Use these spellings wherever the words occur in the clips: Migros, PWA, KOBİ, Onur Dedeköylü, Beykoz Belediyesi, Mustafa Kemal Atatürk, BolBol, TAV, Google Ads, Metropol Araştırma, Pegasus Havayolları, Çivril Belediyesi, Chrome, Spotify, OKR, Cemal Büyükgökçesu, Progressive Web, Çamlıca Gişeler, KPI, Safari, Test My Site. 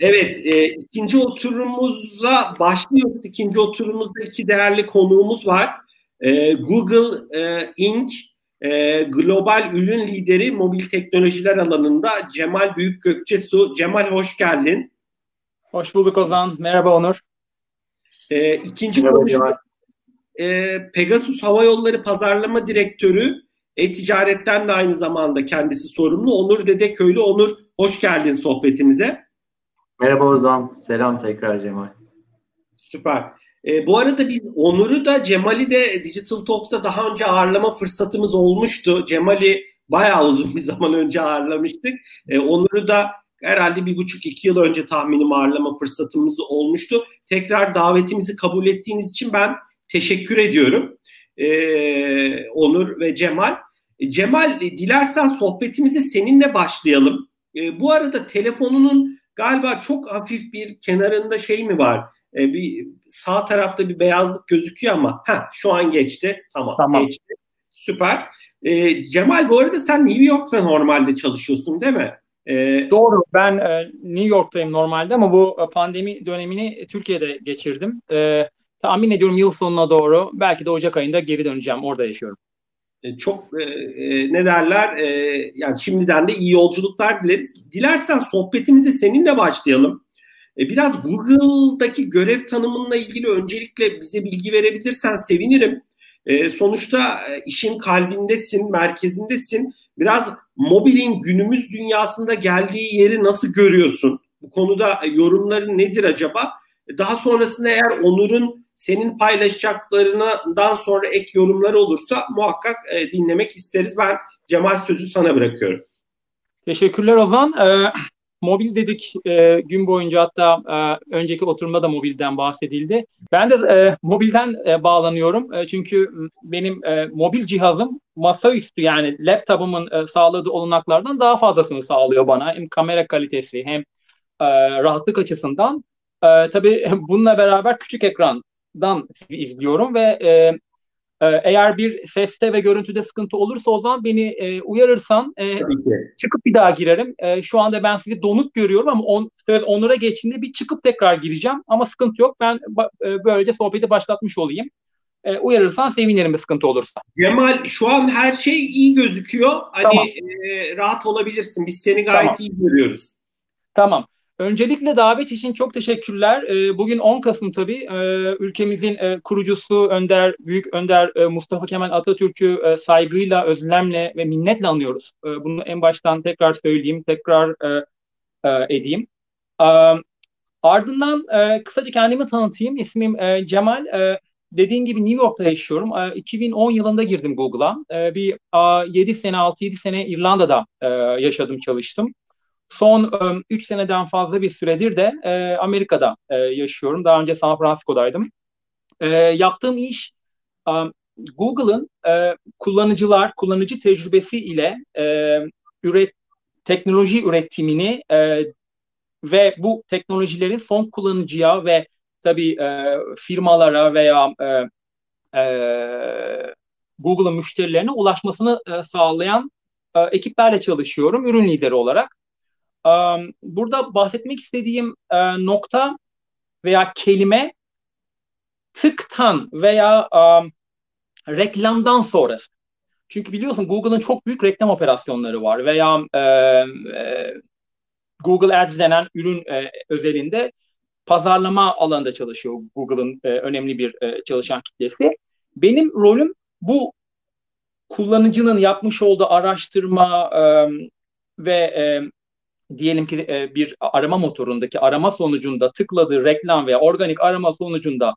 Evet, ikinci oturumumuza başlıyoruz. İkinci oturumumuzda iki değerli konuğumuz var. Google Inc. Global ürün lideri mobil teknolojiler alanında Cemal Büyükgökçesu. Cemal, hoş geldin. Hoş bulduk Ozan. Merhaba Onur. İkinci konuşma Pegasus Havayolları Pazarlama Direktörü, e-ticaretten de aynı zamanda kendisi sorumlu, Onur Dedeköylü. Onur, hoş geldin sohbetimize. Merhaba Ozan. Selam tekrar Cemal. Süper. Bu arada biz Onur'u da Cemal'i de Digital Talks'ta daha önce ağırlama fırsatımız olmuştu. Cemal'i bayağı uzun bir zaman önce ağırlamıştık. Onur'u da herhalde 1,5-2 yıl önce tahminim ağırlama fırsatımız olmuştu. Tekrar davetimizi kabul ettiğiniz için ben teşekkür ediyorum Onur ve Cemal. Cemal, dilersen sohbetimize seninle başlayalım. Bu arada telefonunun galiba çok hafif bir kenarında şey mi var? Bir sağ tarafta bir beyazlık gözüküyor ama şu an geçti. Tamam. Geçti. Süper. Cemal, bu arada sen New York'ta normalde çalışıyorsun değil mi? Doğru. Ben New York'tayım normalde ama bu pandemi dönemini Türkiye'de geçirdim. Tahmin ediyorum yıl sonuna doğru, belki de Ocak ayında geri döneceğim. Orada yaşıyorum. Çok yani şimdiden de iyi yolculuklar dileriz. Dilersen sohbetimize seninle başlayalım. Biraz Google'daki görev tanımınla ilgili öncelikle bize bilgi verebilirsen sevinirim. Sonuçta işin kalbindesin, merkezindesin. Biraz mobilin günümüz dünyasında geldiği yeri nasıl görüyorsun? Bu konuda yorumların nedir acaba? Daha sonrasında eğer Onur'un senin paylaşacaklarından sonra ek yorumları olursa muhakkak dinlemek isteriz. Ben Cemal, sözü sana bırakıyorum. Teşekkürler Ozan. Mobil dedik gün boyunca, hatta önceki oturumda da mobilden bahsedildi. Ben de mobilden bağlanıyorum. Çünkü benim mobil cihazım masaüstü, yani laptopumun sağladığı olanaklardan daha fazlasını sağlıyor bana. Hem kamera kalitesi hem rahatlık açısından. Tabii bununla beraber küçük ekrandan izliyorum ve eğer bir seste ve görüntüde sıkıntı olursa o zaman beni uyarırsan çıkıp bir daha girerim. Şu anda ben sizi donuk görüyorum ama Onur'a geçtiğinde bir çıkıp tekrar gireceğim ama sıkıntı yok. Ben böylece sohbeti başlatmış olayım. Uyarırsan sevinirim bir sıkıntı olursa. Cemal, şu an her şey iyi gözüküyor. Tamam. Rahat olabilirsin. Biz seni gayet iyi görüyoruz. Tamam. Öncelikle davet için çok teşekkürler. Bugün 10 Kasım tabii. Ülkemizin kurucusu Büyük Önder Mustafa Kemal Atatürk'ü saygıyla, özlemle ve minnetle anıyoruz. Bunu en baştan tekrar söyleyeyim, edeyim. Ardından kısaca kendimi tanıtayım. İsmim Cemal. Dediğim gibi New York'ta yaşıyorum. 2010 yılında girdim Google'a. Bir 6-7 sene İrlanda'da yaşadım, çalıştım. Son 3 seneden fazla bir süredir de Amerika'da yaşıyorum. Daha önce San Francisco'daydım. Yaptığım iş Google'ın kullanıcı tecrübesi ile teknoloji üretimini ve bu teknolojilerin son kullanıcıya ve tabii firmalara veya Google'ın müşterilerine ulaşmasını sağlayan ekiplerle çalışıyorum ürün lideri olarak. Burada bahsetmek istediğim nokta veya kelime tıktan veya reklamdan sonrası. Çünkü biliyorsun Google'ın çok büyük reklam operasyonları var veya Google Ads denen ürün özelinde pazarlama alanında çalışıyor Google'ın önemli bir çalışan kitlesi. Benim rolüm bu kullanıcının yapmış olduğu araştırma ve diyelim ki bir arama motorundaki arama sonucunda tıkladığı reklam veya organik arama sonucunda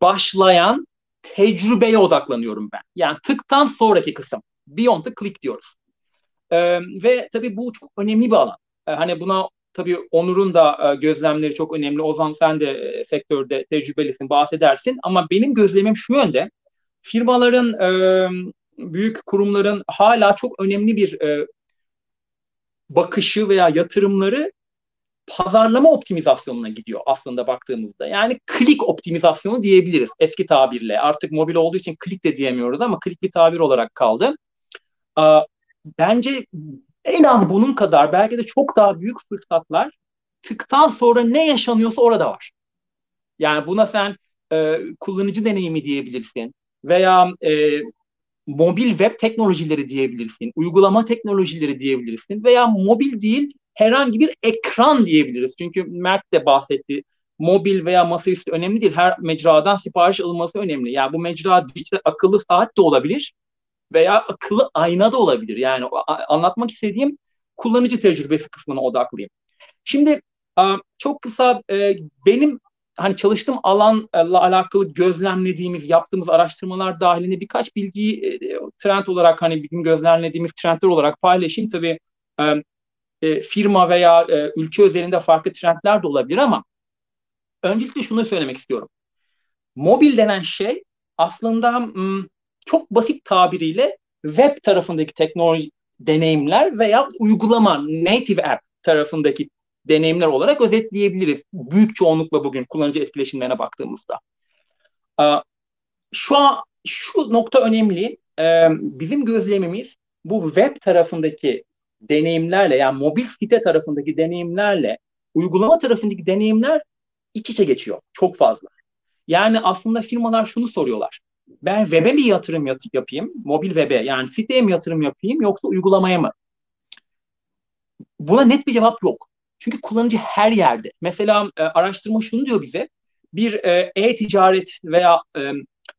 başlayan tecrübeye odaklanıyorum ben. Yani tıktan sonraki kısım. Beyond the click diyoruz. Ve tabii bu çok önemli bir alan. Hani buna tabii Onur'un da gözlemleri çok önemli. Ozan, sen de sektörde tecrübelisin, bahsedersin. Ama benim gözlemim şu yönde. Firmaların, büyük kurumların hala çok önemli bir bakışı veya yatırımları pazarlama optimizasyonuna gidiyor aslında baktığımızda. Yani klik optimizasyonu diyebiliriz eski tabirle. Artık mobil olduğu için klik de diyemiyoruz ama klik bir tabir olarak kaldı. Bence en az bunun kadar belki de çok daha büyük fırsatlar tıktan sonra ne yaşanıyorsa orada var. Yani buna sen kullanıcı deneyimi diyebilirsin veya mobil web teknolojileri diyebilirsin, uygulama teknolojileri diyebilirsin veya mobil değil herhangi bir ekran diyebiliriz. Çünkü Mert de bahsetti. Mobil veya masaüstü önemli değil. Her mecradan sipariş alınması önemli. Yani bu mecra dijital akıllı saat de olabilir veya akıllı ayna da olabilir. Yani anlatmak istediğim kullanıcı tecrübesi kısmına odaklıyım. Şimdi çok kısa benim hani çalıştığım alanla alakalı gözlemlediğimiz, yaptığımız araştırmalar dahilinde birkaç bilgiyi trend olarak hani bizim gözlemlediğimiz trendler olarak paylaşayım. Tabii firma veya ülke üzerinde farklı trendler de olabilir ama öncelikle şunu söylemek istiyorum. Mobil denen şey aslında çok basit tabiriyle web tarafındaki teknoloji deneyimler veya uygulama, native app tarafındaki deneyimler olarak özetleyebiliriz. Büyük çoğunlukla bugün kullanıcı etkileşimlerine baktığımızda. Şu nokta önemli. Bizim gözlemimiz bu web tarafındaki deneyimlerle, yani mobil site tarafındaki deneyimlerle uygulama tarafındaki deneyimler iç içe geçiyor çok fazla. Yani aslında firmalar şunu soruyorlar. Ben web'e mi yatırım yapayım? Mobil web'e, yani siteye mi yatırım yapayım yoksa uygulamaya mı? Buna net bir cevap yok. Çünkü kullanıcı her yerde. Mesela araştırma şunu diyor bize. Bir e-ticaret veya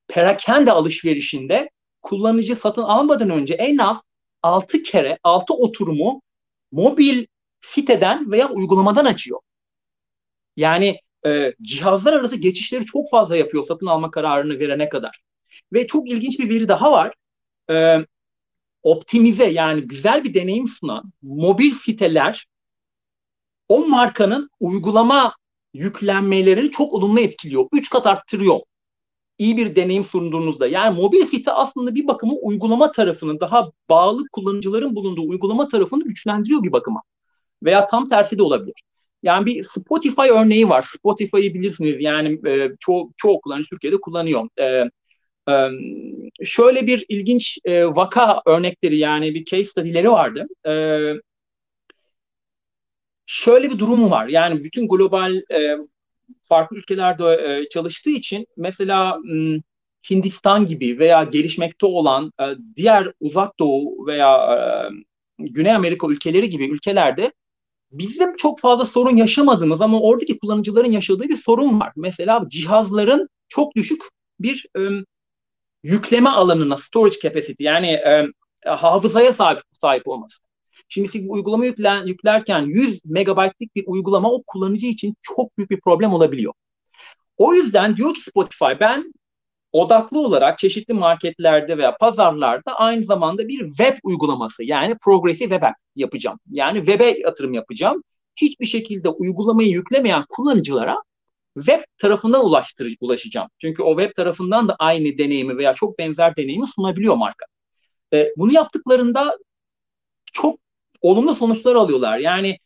perakende alışverişinde kullanıcı satın almadan önce en az 6 kere, 6 oturumu mobil siteden veya uygulamadan açıyor. Yani cihazlar arası geçişleri çok fazla yapıyor satın alma kararını verene kadar. Ve çok ilginç bir veri daha var. Optimize, yani güzel bir deneyim sunan mobil siteler o markanın uygulama yüklenmelerini çok olumlu etkiliyor. 3 kat arttırıyor. İyi bir deneyim sunduğunuzda. Yani mobil site aslında bir bakıma uygulama tarafının, daha bağlı kullanıcıların bulunduğu uygulama tarafını güçlendiriyor bir bakıma. Veya tam tersi de olabilir. Yani bir Spotify örneği var. Spotify'ı bilirsiniz. Yani çoğu kullanıcı Türkiye'de kullanıyor. Şöyle bir ilginç vaka örnekleri, yani bir case study'leri vardı. Şöyle bir durum var. Yani bütün global farklı ülkelerde çalıştığı için mesela Hindistan gibi veya gelişmekte olan diğer Uzak Doğu veya Güney Amerika ülkeleri gibi ülkelerde bizim çok fazla sorun yaşamadığımız ama oradaki kullanıcıların yaşadığı bir sorun var. Mesela cihazların çok düşük bir yükleme alanına, storage capacity, yani hafızaya sahip olması. Şimdi siz uygulama yüklerken 100 megabaytlık bir uygulama o kullanıcı için çok büyük bir problem olabiliyor. O yüzden diyor ki Spotify, ben odaklı olarak çeşitli marketlerde veya pazarlarda aynı zamanda bir web uygulaması, yani Progressive Web yapacağım. Yani web'e yatırım yapacağım. Hiçbir şekilde uygulamayı yüklemeyen kullanıcılara web tarafından ulaşacağım. Çünkü o web tarafından da aynı deneyimi veya çok benzer deneyimi sunabiliyor marka. Bunu yaptıklarında çok olumlu sonuçlar alıyorlar. Yani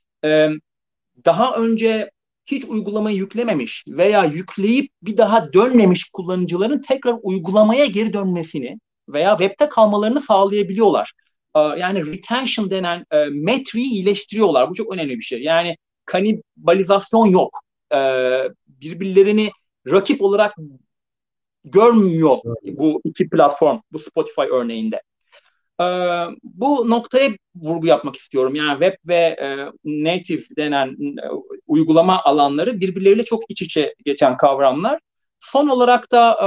daha önce hiç uygulamayı yüklememiş veya yükleyip bir daha dönmemiş kullanıcıların tekrar uygulamaya geri dönmesini veya web'te kalmalarını sağlayabiliyorlar. Yani retention denen metriği iyileştiriyorlar. Bu çok önemli bir şey. Yani kanibalizasyon yok. Birbirlerini rakip olarak görmüyor bu iki platform, bu Spotify örneğinde. Bu noktaya vurgu yapmak istiyorum. Yani web ve native denen uygulama alanları birbirleriyle çok iç içe geçen kavramlar. Son olarak da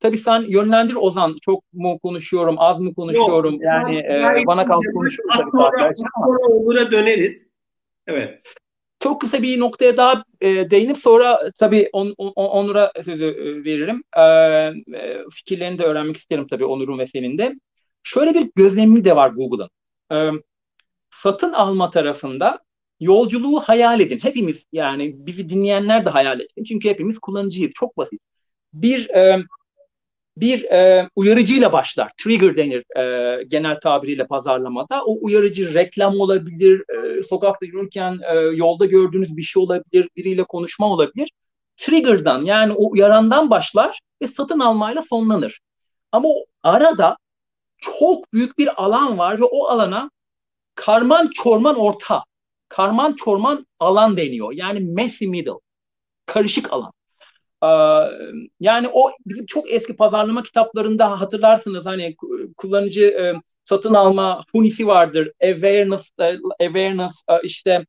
tabii sen yönlendir Ozan, çok mu konuşuyorum, az mı konuşuyorum? Yok, yani bana kaldı konuşuyoruz. Sonra Onur'a döneriz. Evet. Çok kısa bir noktaya daha değinip sonra tabii Onur'a sözü veririm. Fikirlerini de öğrenmek isterim tabii Onur'un ve senin de. Şöyle bir gözlemi de var Google'ın. Satın alma tarafında yolculuğu hayal edin. Hepimiz, yani bizi dinleyenler de hayal edin. Çünkü hepimiz kullanıcıyız. Çok basit. Bir uyarıcıyla başlar. Trigger denir genel tabiriyle pazarlamada. O uyarıcı reklam olabilir, sokakta yürürken yolda gördüğünüz bir şey olabilir, biriyle konuşma olabilir. Trigger'dan, yani o uyarandan başlar ve satın almayla sonlanır. Ama o arada çok büyük bir alan var ve o alana karman çorman orta karman çorman alan deniyor. Yani messy middle. Karışık alan. Yani o bizim çok eski pazarlama kitaplarında hatırlarsınız hani kullanıcı satın alma hunisi vardır. Awareness işte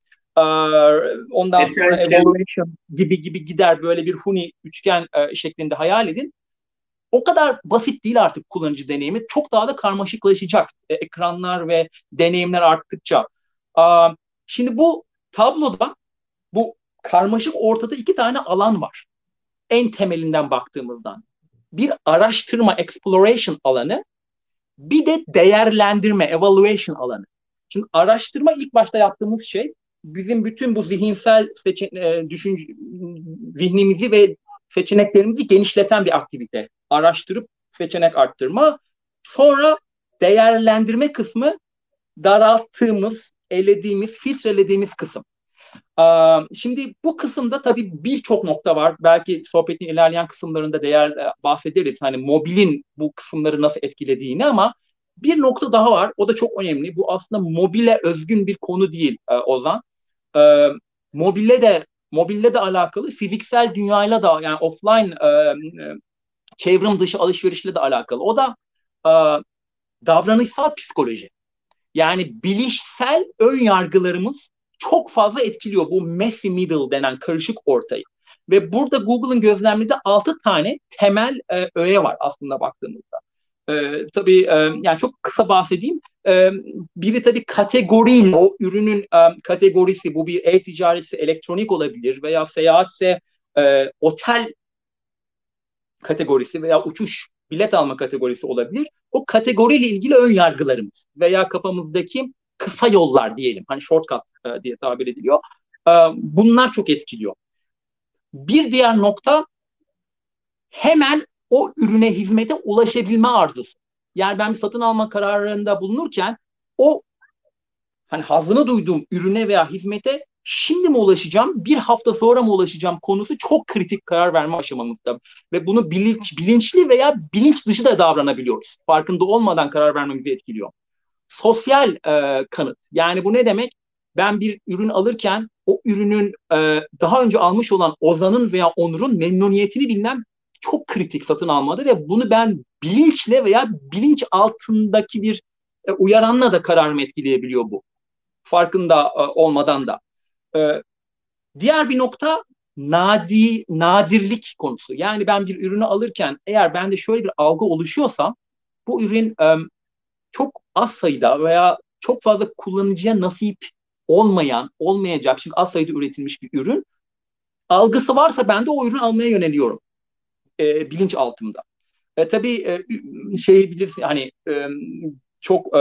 ondan sonra evaluation gibi gider böyle bir huni üçgen şeklinde hayal edin. O kadar basit değil artık kullanıcı deneyimi. Çok daha da karmaşıklaşacak ekranlar ve deneyimler arttıkça. Şimdi bu tabloda bu karmaşık ortada iki tane alan var. En temelinden baktığımızdan. Bir araştırma, exploration alanı, bir de değerlendirme, evaluation alanı. Şimdi araştırma ilk başta yaptığımız şey bizim bütün bu zihinsel zihnimizi ve seçeneklerimizi genişleten bir aktivite. Araştırıp seçenek arttırma. Sonra değerlendirme kısmı daralttığımız, elediğimiz, filtrelediğimiz kısım. Şimdi bu kısımda tabii birçok nokta var. Belki sohbetin ilerleyen kısımlarında bahsederiz. Hani mobilin bu kısımları nasıl etkilediğini ama bir nokta daha var. O da çok önemli. Bu aslında mobile özgün bir konu değil Ozan. Mobille de alakalı, fiziksel dünyayla da yani offline çevrim dışı alışverişle de alakalı. O da davranışsal psikoloji. Yani bilişsel ön yargılarımız çok fazla etkiliyor bu messy middle denen karışık ortayı. Ve burada Google'ın gözlemlediği 6 tane temel öğe var aslında baktığımızda. Tabii yani çok kısa bahsedeyim. Biri tabii kategoriyle, o ürünün kategorisi, bu bir e-ticaretse elektronik olabilir veya seyahatse otel kategorisi veya uçuş, bilet alma kategorisi olabilir. O kategoriyle ilgili ön yargılarımız veya kafamızdaki kısa yollar diyelim. Hani shortcut diye tabir ediliyor. Bunlar çok etkiliyor. Bir diğer nokta hemen o ürüne, hizmete ulaşabilme arzusu. Yani ben bir satın alma kararında bulunurken o hani hazzını duyduğum ürüne veya hizmete şimdi mi ulaşacağım, bir hafta sonra mı ulaşacağım konusu çok kritik karar verme aşamamızda. Ve bunu bilinçli veya bilinç dışı da davranabiliyoruz. Farkında olmadan karar vermemizi etkiliyor. Sosyal kanıt. Yani bu ne demek? Ben bir ürün alırken o ürünün daha önce almış olan Ozan'ın veya Onur'un memnuniyetini bilmem çok kritik satın almada ve bunu ben bilinçle veya bilinç altındaki bir uyaranla da kararımı etkileyebiliyor bu. Farkında olmadan da. Diğer bir nokta nadirlik konusu. Yani ben bir ürünü alırken eğer bende şöyle bir algı oluşuyorsa bu ürün çok az sayıda veya çok fazla kullanıcıya nasip olmayacak. Çünkü az sayıda üretilmiş bir ürün. Algısı varsa ben de o ürünü almaya yöneliyorum. Bilinç altında. Tabii şey bilirsin hani çok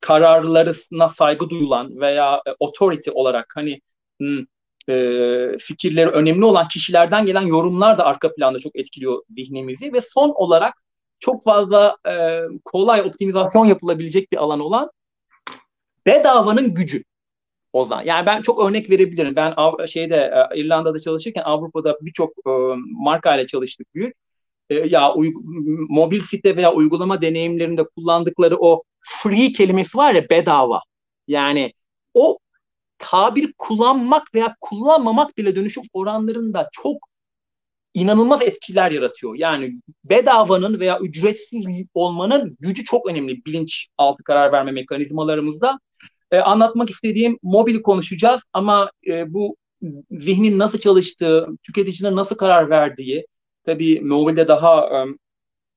kararlarına saygı duyulan veya authority olarak hani fikirleri önemli olan kişilerden gelen yorumlar da arka planda çok etkiliyor zihnimizi ve son olarak çok fazla kolay optimizasyon yapılabilecek bir alan olan bedavanın gücü. Ozan. Yani ben çok örnek verebilirim. Ben İrlanda'da çalışırken Avrupa'da birçok markayla çalıştık. Mobil site veya uygulama deneyimlerinde kullandıkları o free kelimesi var ya, bedava. Yani o tabir kullanmak veya kullanmamak bile dönüşüm oranlarında çok inanılmaz etkiler yaratıyor. Yani bedavanın veya ücretsiz olmanın gücü çok önemli bilinçaltı karar verme mekanizmalarımızda. Anlatmak istediğim mobili konuşacağız ama bu zihnin nasıl çalıştığı, tüketicinin nasıl karar verdiği, tabii mobilde daha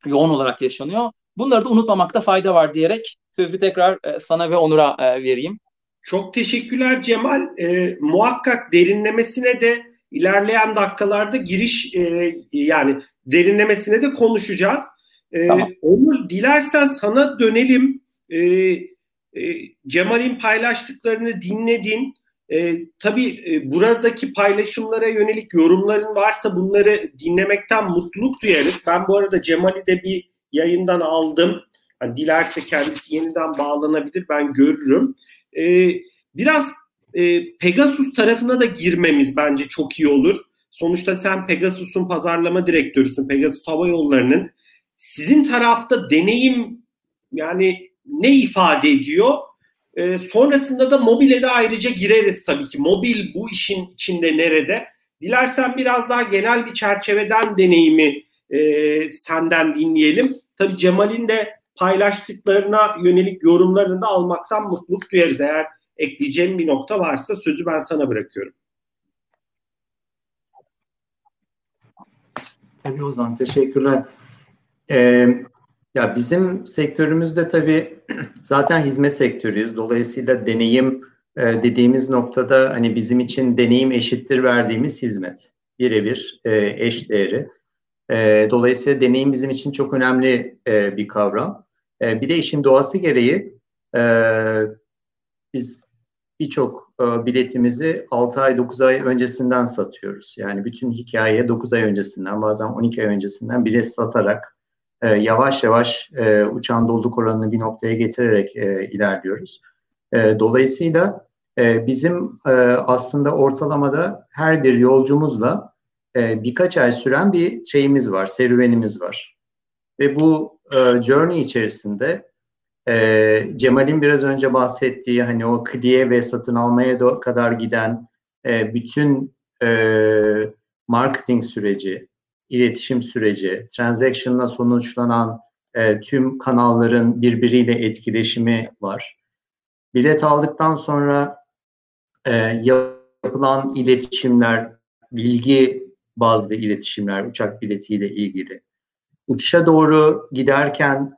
yoğun olarak yaşanıyor. Bunları da unutmamakta fayda var diyerek sözü tekrar sana ve Onur'a vereyim. Çok teşekkürler Cemal. Muhakkak derinlemesine de ilerleyen dakikalarda yani derinlemesine de konuşacağız. Tamam. Onur, dilersen sana dönelim. Cemal'in paylaştıklarını dinledin. Tabii buradaki paylaşımlara yönelik yorumların varsa bunları dinlemekten mutluluk duyarız. Ben bu arada Cemal'i de bir yayından aldım. Yani dilerse kendisi yeniden bağlanabilir. Ben görürüm. Biraz Pegasus tarafına da girmemiz bence çok iyi olur. Sonuçta sen Pegasus'un pazarlama direktörüsün. Pegasus Havayolları'nın. Sizin tarafta deneyim yani ne ifade ediyor? Sonrasında da mobile de ayrıca gireriz tabii ki. Mobil bu işin içinde nerede? Dilersen biraz daha genel bir çerçeveden deneyimi senden dinleyelim. Tabii Cemal'in de paylaştıklarına yönelik yorumlarını da almaktan mutluluk duyarız. Eğer ekleyeceğim bir nokta varsa sözü ben sana bırakıyorum. Tabii Ozan, teşekkürler. Ya bizim sektörümüzde tabii zaten hizmet sektörüyüz. Dolayısıyla deneyim dediğimiz noktada hani bizim için deneyim eşittir verdiğimiz hizmet. Birebir eş değeri. Dolayısıyla deneyim bizim için çok önemli bir kavram. Bir de işin doğası gereği biz birçok biletimizi 6 ay 9 ay öncesinden satıyoruz. Yani bütün hikaye 9 ay öncesinden, bazen 12 ay öncesinden bilet satarak yavaş yavaş uçan doluluk oranını bir noktaya getirerek ilerliyoruz. Dolayısıyla bizim aslında ortalamada her bir yolcumuzla birkaç ay süren bir şeyimiz var, serüvenimiz var. Ve bu journey içerisinde Cemal'in biraz önce bahsettiği hani o kliye ve satın almaya kadar giden bütün marketing süreci, iletişim süreci, transaction'la sonuçlanan tüm kanalların birbiriyle etkileşimi var. Bilet aldıktan sonra yapılan iletişimler, bilgi bazlı iletişimler uçak biletiyle ilgili. Uçuşa doğru giderken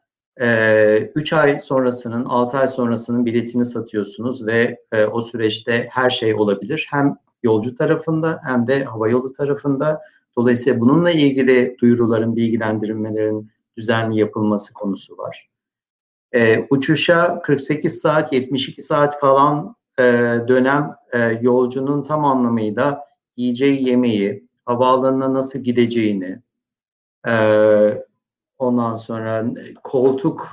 3 ay sonrasının, 6 ay sonrasının biletini satıyorsunuz ve o süreçte her şey olabilir. Hem yolcu tarafında hem de havayolu tarafında. Dolayısıyla bununla ilgili duyuruların, bilgilendirmelerin düzenli yapılması konusu var. Uçuşa 48 saat, 72 saat kalan dönem yolcunun tam anlamıyla yiyeceği yemeği, havaalanına nasıl gideceğini, ondan sonra koltuk,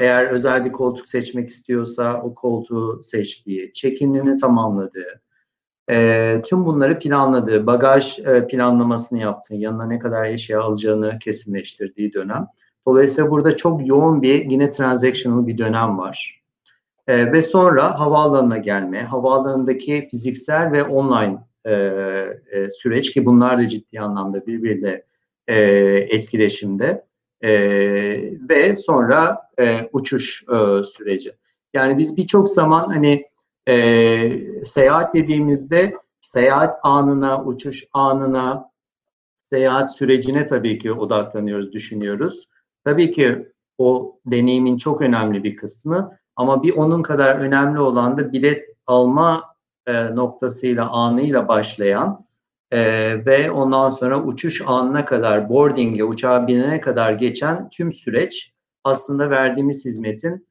eğer özel bir koltuk seçmek istiyorsa o koltuğu seçtiği, check-in'ini tamamladığı, tüm bunları planladığı, bagaj planlamasını yaptığı, yanına ne kadar eşya alacağını kesinleştirdiği dönem. Dolayısıyla burada çok yoğun bir yine transactional bir dönem var. Ve sonra havaalanına gelme, havaalanındaki fiziksel ve online süreç ki bunlar da ciddi anlamda birbiriyle etkileşimde ve sonra uçuş süreci. Yani biz birçok zaman hani seyahat dediğimizde seyahat anına, uçuş anına, seyahat sürecine tabii ki odaklanıyoruz, düşünüyoruz. Tabii ki o deneyimin çok önemli bir kısmı ama bir onun kadar önemli olan da bilet alma noktasıyla, anıyla başlayan ve ondan sonra uçuş anına kadar, boarding'e, uçağa binene kadar geçen tüm süreç aslında verdiğimiz hizmetin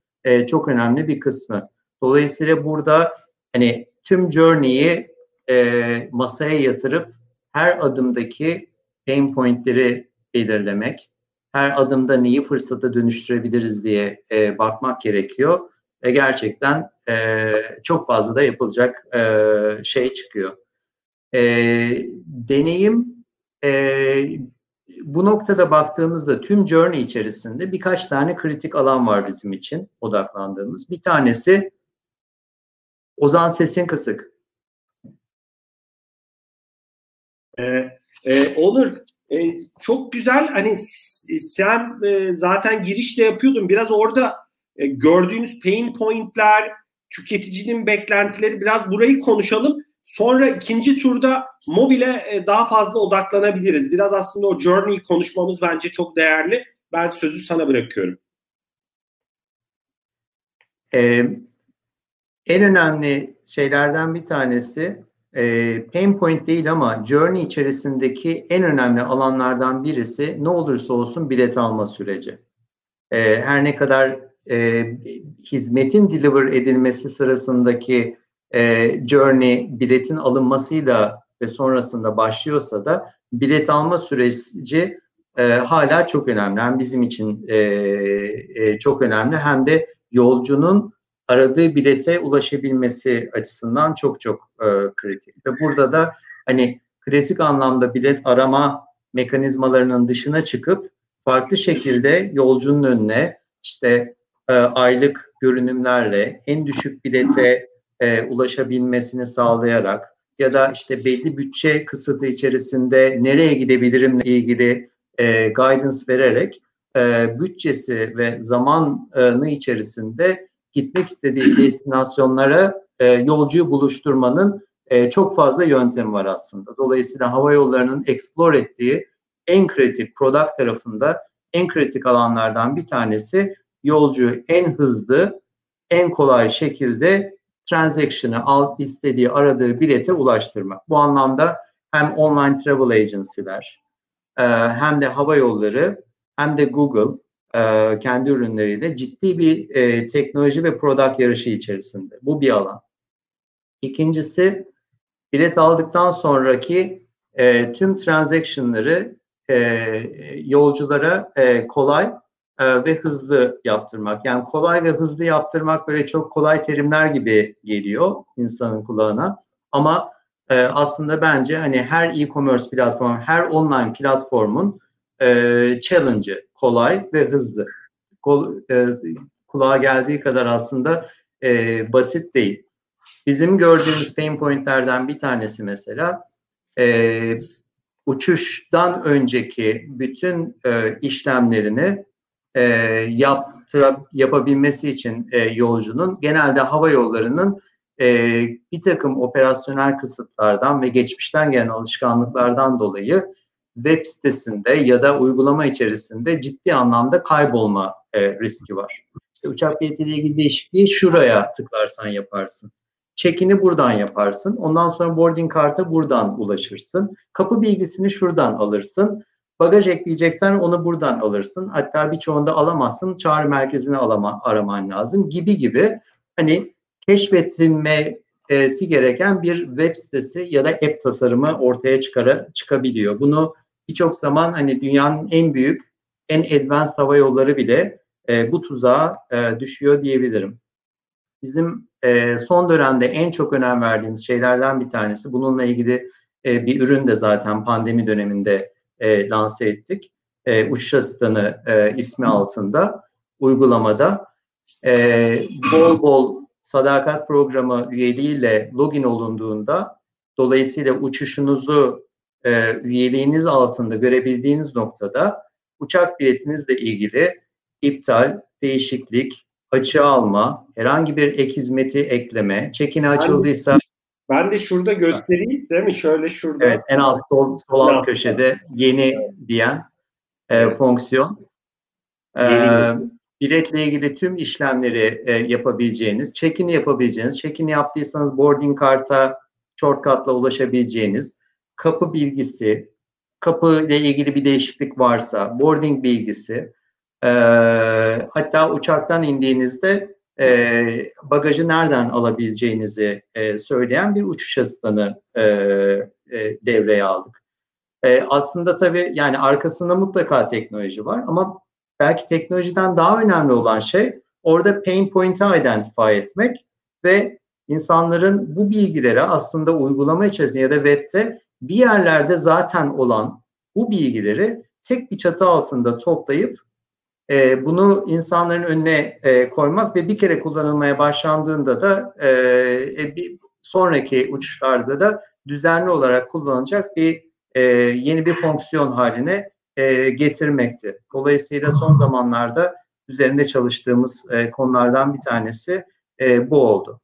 çok önemli bir kısmı. Dolayısıyla burada hani tüm journey'i masaya yatırıp her adımdaki pain point'leri belirlemek, her adımda neyi fırsata dönüştürebiliriz diye bakmak gerekiyor. Ve gerçekten çok fazla da yapılacak şey çıkıyor. Deneyim bu noktada baktığımızda tüm journey içerisinde birkaç tane kritik alan var bizim için odaklandığımız. Bir tanesi, Ozan sesin kısık. Onur, çok güzel. Hani sen zaten girişle yapıyordun. Biraz orada gördüğünüz pain pointler, tüketicinin beklentileri, biraz burayı konuşalım. Sonra ikinci turda mobile daha fazla odaklanabiliriz. Biraz aslında o journey konuşmamız bence çok değerli. Ben sözü sana bırakıyorum. En önemli şeylerden bir tanesi pain point değil ama journey içerisindeki en önemli alanlardan birisi ne olursa olsun bilet alma süreci. Her ne kadar hizmetin deliver edilmesi sırasındaki journey biletin alınmasıyla ve sonrasında başlıyorsa da bilet alma süreci hala çok önemli. Hem bizim için çok önemli hem de yolcunun aradığı bilete ulaşabilmesi açısından çok çok kritik. Ve burada da hani klasik anlamda bilet arama mekanizmalarının dışına çıkıp farklı şekilde yolcunun önüne işte aylık görünümlerle en düşük bilete ulaşabilmesini sağlayarak ya da işte belli bütçe kısıtı içerisinde nereye gidebilirimle ilgili guidance vererek bütçesi ve zamanı içerisinde gitmek istediği destinasyonlara yolcuyu buluşturmanın çok fazla yöntemi var aslında. Dolayısıyla havayollarının explore ettiği en kritik product tarafında en kritik alanlardan bir tanesi yolcuyu en hızlı, en kolay şekilde transaction'ı istediği, aradığı bilete ulaştırmak. Bu anlamda hem online travel agency'ler hem de havayolları hem de Google kendi ürünleriyle ciddi bir teknoloji ve product yarışı içerisinde. Bu bir alan. İkincisi, bilet aldıktan sonraki tüm transaction'ları yolculara kolay ve hızlı yaptırmak. Yani kolay ve hızlı yaptırmak böyle çok kolay terimler gibi geliyor insanın kulağına. Ama aslında bence hani her e-commerce platformu, her online platformun challenge'ı kolay ve hızlı. Kulağa geldiği kadar aslında basit değil. Bizim gördüğümüz pain pointlerden bir tanesi mesela uçuştan önceki bütün işlemlerini yapabilmesi için yolcunun genelde hava yollarının bir takım operasyonel kısıtlardan ve geçmişten gelen alışkanlıklardan dolayı web sitesinde ya da uygulama içerisinde ciddi anlamda kaybolma riski var. İşte uçak biletiyle ilgili değişikliği şuraya tıklarsan yaparsın. Check-in'i buradan yaparsın. Ondan sonra boarding kartı buradan ulaşırsın. Kapı bilgisini şuradan alırsın. Bagaj ekleyeceksen onu buradan alırsın. Hatta birçoğunda alamazsın. Çağrı merkezini araman lazım gibi hani keşfedilmesi gereken bir web sitesi ya da app tasarımı ortaya çıkabiliyor. Bunu birçok zaman hani dünyanın en büyük, en advanced hava yolları bile bu tuzağa düşüyor diyebilirim. Bizim son dönemde en çok önem verdiğimiz şeylerden bir tanesi, bununla ilgili bir ürün de zaten pandemi döneminde lanse ettik. Uçuş asistanı ismi altında, uygulamada. BolBol sadakat programı üyeliğiyle login olunduğunda, dolayısıyla uçuşunuzu üyeliğiniz altında görebildiğiniz noktada uçak biletinizle ilgili iptal, değişiklik, açığa alma, herhangi bir ek hizmeti ekleme, check-in'e açıldıysa... Ben de şurada göstereyim değil mi? Şöyle şurada. Evet, en alt sol alt köşede yeni diyen fonksiyon. Biletle ilgili tüm işlemleri yapabileceğiniz, check-in'i yapabileceğiniz, check-in'i yaptıysanız boarding karta shortcut'la ulaşabileceğiniz, kapı bilgisi, kapı ile ilgili bir değişiklik varsa boarding bilgisi, hatta uçaktan indiğinizde bagajı nereden alabileceğinizi söyleyen bir uçuş asistanı devreye aldık. Aslında tabii yani arkasında mutlaka teknoloji var ama belki teknolojiden daha önemli olan şey orada pain point'i identify etmek ve insanların bu bilgilere aslında uygulama içerisinde ya da web'te bir yerlerde zaten olan bu bilgileri tek bir çatı altında toplayıp bunu insanların önüne koymak ve bir kere kullanılmaya başlandığında da bir sonraki uçuşlarda da düzenli olarak kullanılacak bir yeni bir fonksiyon haline getirmekti. Dolayısıyla son zamanlarda üzerinde çalıştığımız konulardan bir tanesi bu oldu.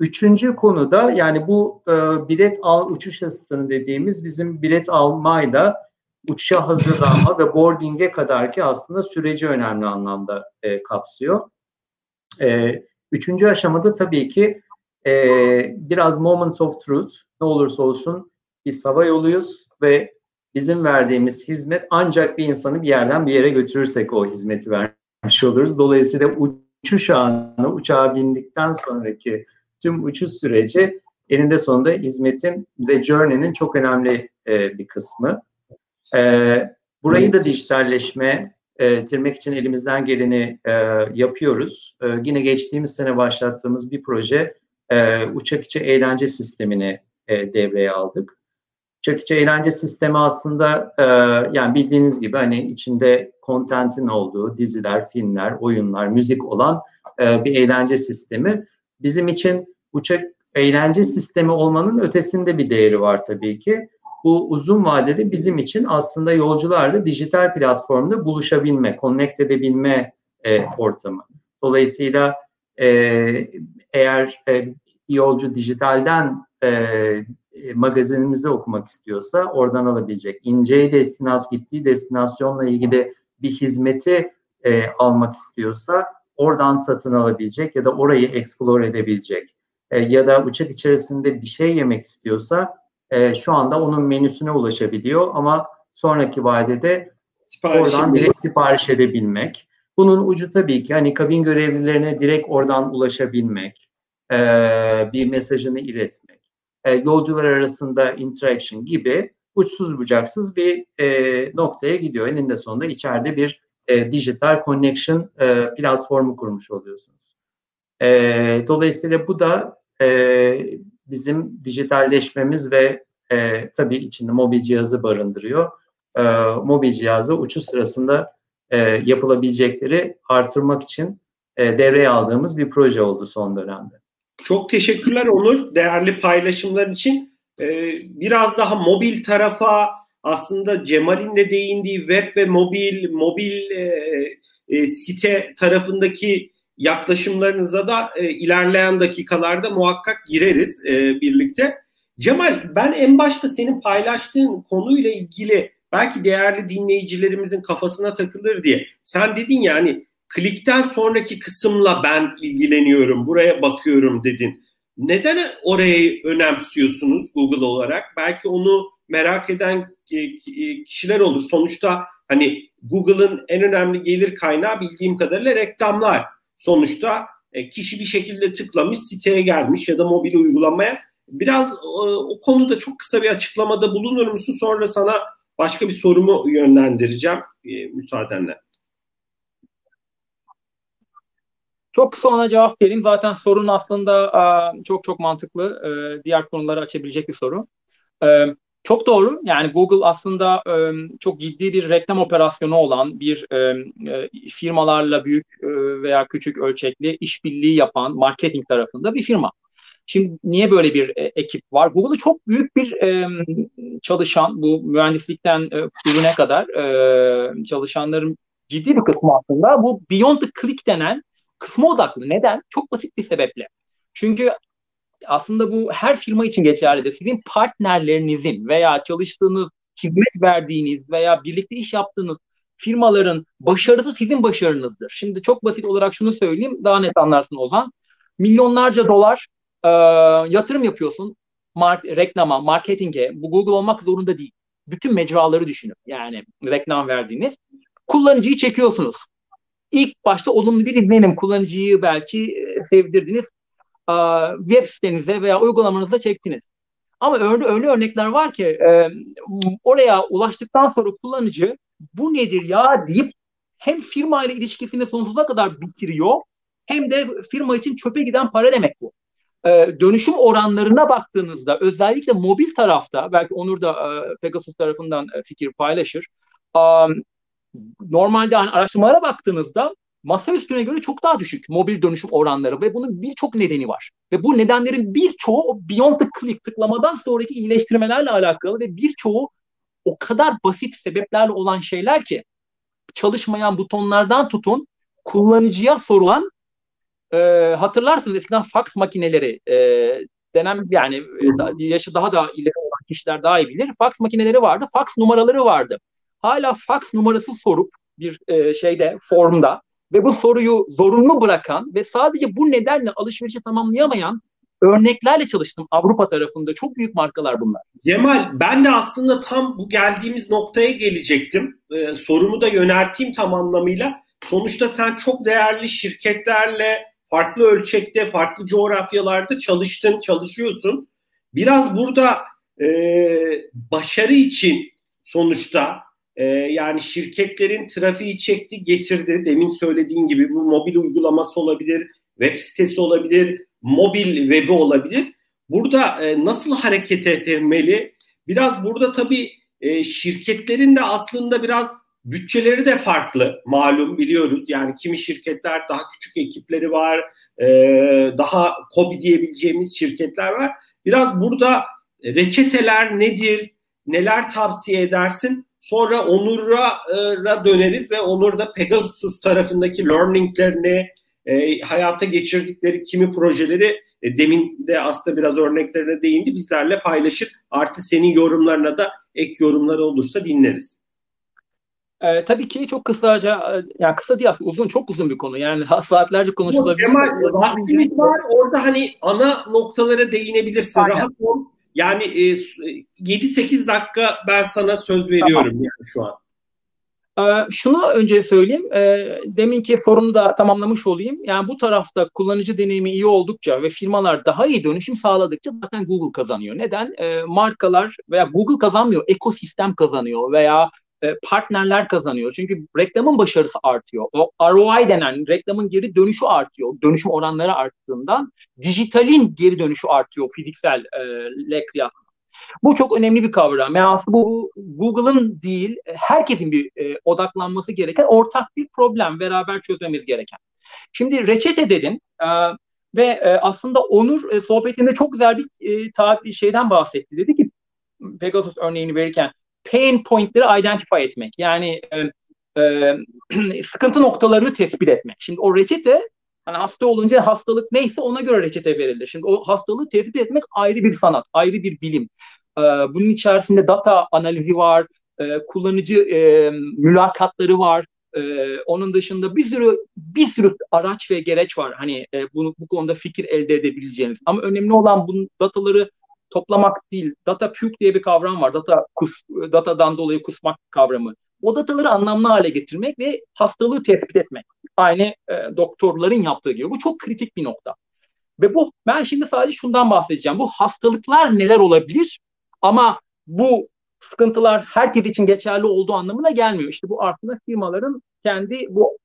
Üçüncü konu da yani bu bilet al uçuş asistanı dediğimiz bizim bilet almayla uçuşa hazırlanma ve boarding'e kadarki aslında süreci önemli anlamda kapsıyor. Üçüncü aşamada tabii ki biraz moments of truth. Ne olursa olsun biz hava yoluyuz ve bizim verdiğimiz hizmet ancak bir insanı bir yerden bir yere götürürsek o hizmeti vermiş oluruz. Dolayısıyla uçuş anı, uçağa bindikten sonraki tüm uçuş süreci eninde sonunda hizmetin ve journey'nin çok önemli bir kısmı. Burayı da dijitalleştirmek için elimizden geleni yapıyoruz. Yine geçtiğimiz sene başlattığımız bir proje uçak içi eğlence sistemini devreye aldık. Çekiç eğlence sistemi aslında yani bildiğiniz gibi hani içinde kontentin olduğu diziler, filmler, oyunlar, müzik olan bir eğlence sistemi. Bizim için bu eğlence sistemi olmanın ötesinde bir değeri var tabii ki. Bu uzun vadede bizim için aslında yolcularla dijital platformda buluşabilme, connect edebilme ortamı. Dolayısıyla eğer yolcu dijitalden magazinimizi okumak istiyorsa oradan alabilecek. İnceyi gittiği destinasyonla ilgili bir hizmeti almak istiyorsa oradan satın alabilecek ya da orayı explore edebilecek. Ya da uçak içerisinde bir şey yemek istiyorsa şu anda onun menüsüne ulaşabiliyor ama sonraki vadede oradan direkt sipariş edebilmek. Bunun ucu tabii ki hani kabin görevlilerine direkt oradan ulaşabilmek, bir mesajını iletmek, yolcular arasında interaction gibi uçsuz bucaksız bir noktaya gidiyor. Eninde sonunda içeride bir digital connection platformu kurmuş oluyorsunuz. Dolayısıyla bu da bizim dijitalleşmemiz ve tabii içinde mobil cihazı barındırıyor. Mobil cihazı uçuş sırasında yapılabilecekleri artırmak için devreye aldığımız bir proje oldu son dönemde. Çok teşekkürler Onur değerli paylaşımlar için. Biraz daha mobil tarafa aslında Cemal'in de değindiği web ve mobil site tarafındaki yaklaşımlarınıza da ilerleyen dakikalarda muhakkak gireriz birlikte. Cemal, ben en başta senin paylaştığın konuyla ilgili belki değerli dinleyicilerimizin kafasına takılır diye. Sen dedin ya hani klikten sonraki kısımla ben ilgileniyorum, buraya bakıyorum dedin. Neden orayı önemsiyorsunuz Google olarak? Belki onu merak eden kişiler olur. Sonuçta hani Google'ın en önemli gelir kaynağı bildiğim kadarıyla reklamlar. Sonuçta kişi bir şekilde tıklamış, siteye gelmiş ya da mobil uygulamaya. Biraz o konuda çok kısa bir açıklamada bulunur musun? Sonra sana başka bir sorumu yönlendireceğim müsaadenle. Çok kısa ona cevap vereyim. Zaten sorun aslında çok çok mantıklı. Diğer konuları açabilecek bir soru. Çok doğru. Yani Google aslında çok ciddi bir reklam operasyonu olan bir firmalarla büyük veya küçük ölçekli işbirliği yapan marketing tarafında bir firma. Şimdi niye böyle bir ekip var? Google'da çok büyük bir çalışan, bu mühendislikten ürüne kadar çalışanların ciddi bir kısmı aslında bu Beyond the Click denen kısma odaklı. Neden? Çok basit bir sebeple. Çünkü aslında bu her firma için geçerlidir. Sizin partnerlerinizin veya çalıştığınız, hizmet verdiğiniz veya birlikte iş yaptığınız firmaların başarısı sizin başarınızdır. Şimdi çok basit olarak şunu söyleyeyim, daha net anlarsın Ozan. Milyonlarca dolar yatırım yapıyorsun reklama, marketinge. Bu Google olmak zorunda değil. Bütün mecraları düşünün. Yani reklam verdiğiniz. Kullanıcıyı çekiyorsunuz. İlk başta olumlu bir izlenim. Kullanıcıyı belki sevdirdiniz. Web sitenize veya uygulamanıza çektiniz. Ama öyle örnekler var ki oraya ulaştıktan sonra kullanıcı bu nedir ya deyip hem firmayla ilişkisini sonsuza kadar bitiriyor hem de firma için çöpe giden para demek bu. Dönüşüm oranlarına baktığınızda özellikle mobil tarafta, belki Onur da Pegasus tarafından fikir paylaşır. Normalde hani araştırmalara baktığınızda masa üstüne göre çok daha düşük mobil dönüşüm oranları ve bunun birçok nedeni var. Ve bu nedenlerin birçoğu Beyond the Click tıklamadan sonraki iyileştirmelerle alakalı ve birçoğu o kadar basit sebeplerle olan şeyler ki çalışmayan butonlardan tutun kullanıcıya sorulan hatırlarsınız eskiden fax makineleri denen yani yaşı daha da ileri olan kişiler daha iyi bilir. Fax makineleri vardı, fax numaraları vardı. Hala fax numarası sorup bir formda ve bu soruyu zorunlu bırakan ve sadece bu nedenle alışverişi tamamlayamayan örneklerle çalıştım Avrupa tarafında. Çok büyük markalar bunlar. Cemal, ben de aslında tam bu geldiğimiz noktaya gelecektim. Sorumu da yönelteyim tam anlamıyla. Sonuçta sen çok değerli şirketlerle farklı ölçekte, farklı coğrafyalarda çalışıyorsun. Biraz burada başarı için sonuçta yani şirketlerin trafiği çekti, getirdi. Demin söylediğin gibi bu mobil uygulaması olabilir, web sitesi olabilir, mobil web'i olabilir. Burada nasıl hareket etmeli? Biraz burada tabii şirketlerin de aslında biraz bütçeleri de farklı, malum, biliyoruz. Yani kimi şirketler daha küçük ekipleri var, daha KOBİ diyebileceğimiz şirketler var. Biraz burada reçeteler nedir, neler tavsiye edersin? Sonra Onur'a döneriz ve Onur da Pegasus tarafındaki learninglerini, hayata geçirdikleri kimi projeleri, demin de aslında biraz örneklerine değindi, bizlerle paylaşır. Artı senin yorumlarına da ek yorumları olursa dinleriz. Tabii ki çok kısaca, yani kısa değil aslında, uzun, çok uzun bir konu. Yani saatlerce konuşulabilir. Vaktimiz var, orada hani ana noktalara değinebilirsin. Aynen. Rahat ol. Yani 7-8 dakika ben sana söz veriyorum, tamam. Yani şu an. Şunu önce söyleyeyim. Deminki forumu da tamamlamış olayım. Yani bu tarafta kullanıcı deneyimi iyi oldukça ve firmalar daha iyi dönüşüm sağladıkça zaten Google kazanıyor. Neden? Markalar veya Google kazanmıyor, ekosistem kazanıyor veya partnerler kazanıyor. Çünkü reklamın başarısı artıyor. O ROI denen reklamın geri dönüşü artıyor. Dönüşüm oranları arttığından dijitalin geri dönüşü artıyor fizikselle kıyasla. Bu çok önemli bir kavram. Yani aslında bu Google'ın değil, herkesin bir odaklanması gereken ortak bir problem, beraber çözmemiz gereken. Şimdi reçete dedin ve aslında Onur sohbetinde çok güzel bir şeyden bahsetti. Dedi ki Pegasus örneğini verirken pain point'leri identify etmek. Yani sıkıntı noktalarını tespit etmek. Şimdi o reçete, hani hasta olunca hastalık neyse ona göre reçete verilir. Şimdi o hastalığı tespit etmek ayrı bir sanat, ayrı bir bilim. Bunun içerisinde data analizi var, kullanıcı mülakatları var. Onun dışında bir sürü araç ve gereç var. Hani bu konuda fikir elde edebileceğiniz. Ama önemli olan bunun dataları toplamak değil. Data puke diye bir kavram var. Datadan dolayı kusmak kavramı. O dataları anlamlı hale getirmek ve hastalığı tespit etmek. Aynı doktorların yaptığı gibi. Bu çok kritik bir nokta. Ve ben şimdi sadece şundan bahsedeceğim. Bu hastalıklar neler olabilir? Ama bu sıkıntılar herkes için geçerli olduğu anlamına gelmiyor. İşte bu aslında firmaların kendi bu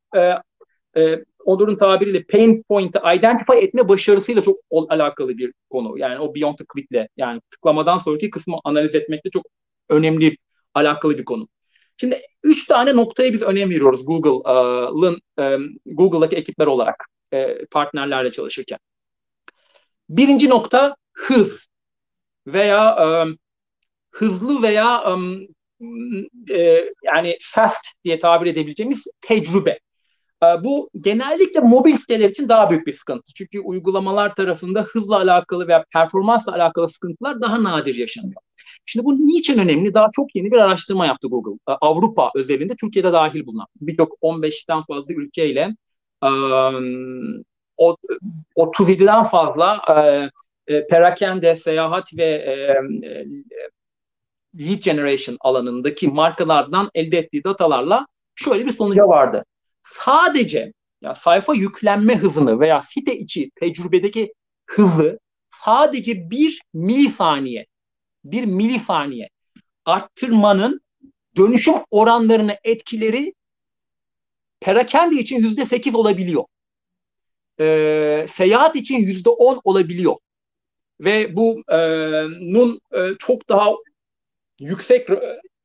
Onur'un tabiriyle pain point'i identify etme başarısıyla çok alakalı bir konu. Yani o beyond the click'le, yani tıklamadan sonraki kısmı analiz etmekle çok önemli, alakalı bir konu. Şimdi 3 tane noktaya biz önem veriyoruz Google'daki ekipler olarak partnerlerle çalışırken. Birinci nokta hız veya hızlı veya yani fast diye tabir edebileceğimiz tecrübe. Bu genellikle mobil siteler için daha büyük bir sıkıntı. Çünkü uygulamalar tarafında hızla alakalı veya performansla alakalı sıkıntılar daha nadir yaşanıyor. Şimdi bu niçin önemli? Daha çok yeni bir araştırma yaptı Google. Avrupa özelinde, Türkiye'de dahil bulunan birçok 15'ten fazla ülkeyle 37'den fazla perakende, seyahat ve lead generation alanındaki markalardan elde ettiği datalarla şöyle bir sonuca vardı. Sadece ya sayfa yüklenme hızını veya site içi tecrübedeki hızı sadece 1 milisaniye arttırmanın dönüşüm oranlarına etkileri perakende için %8 olabiliyor. Seyahat için %10 olabiliyor. Ve bunun çok daha yüksek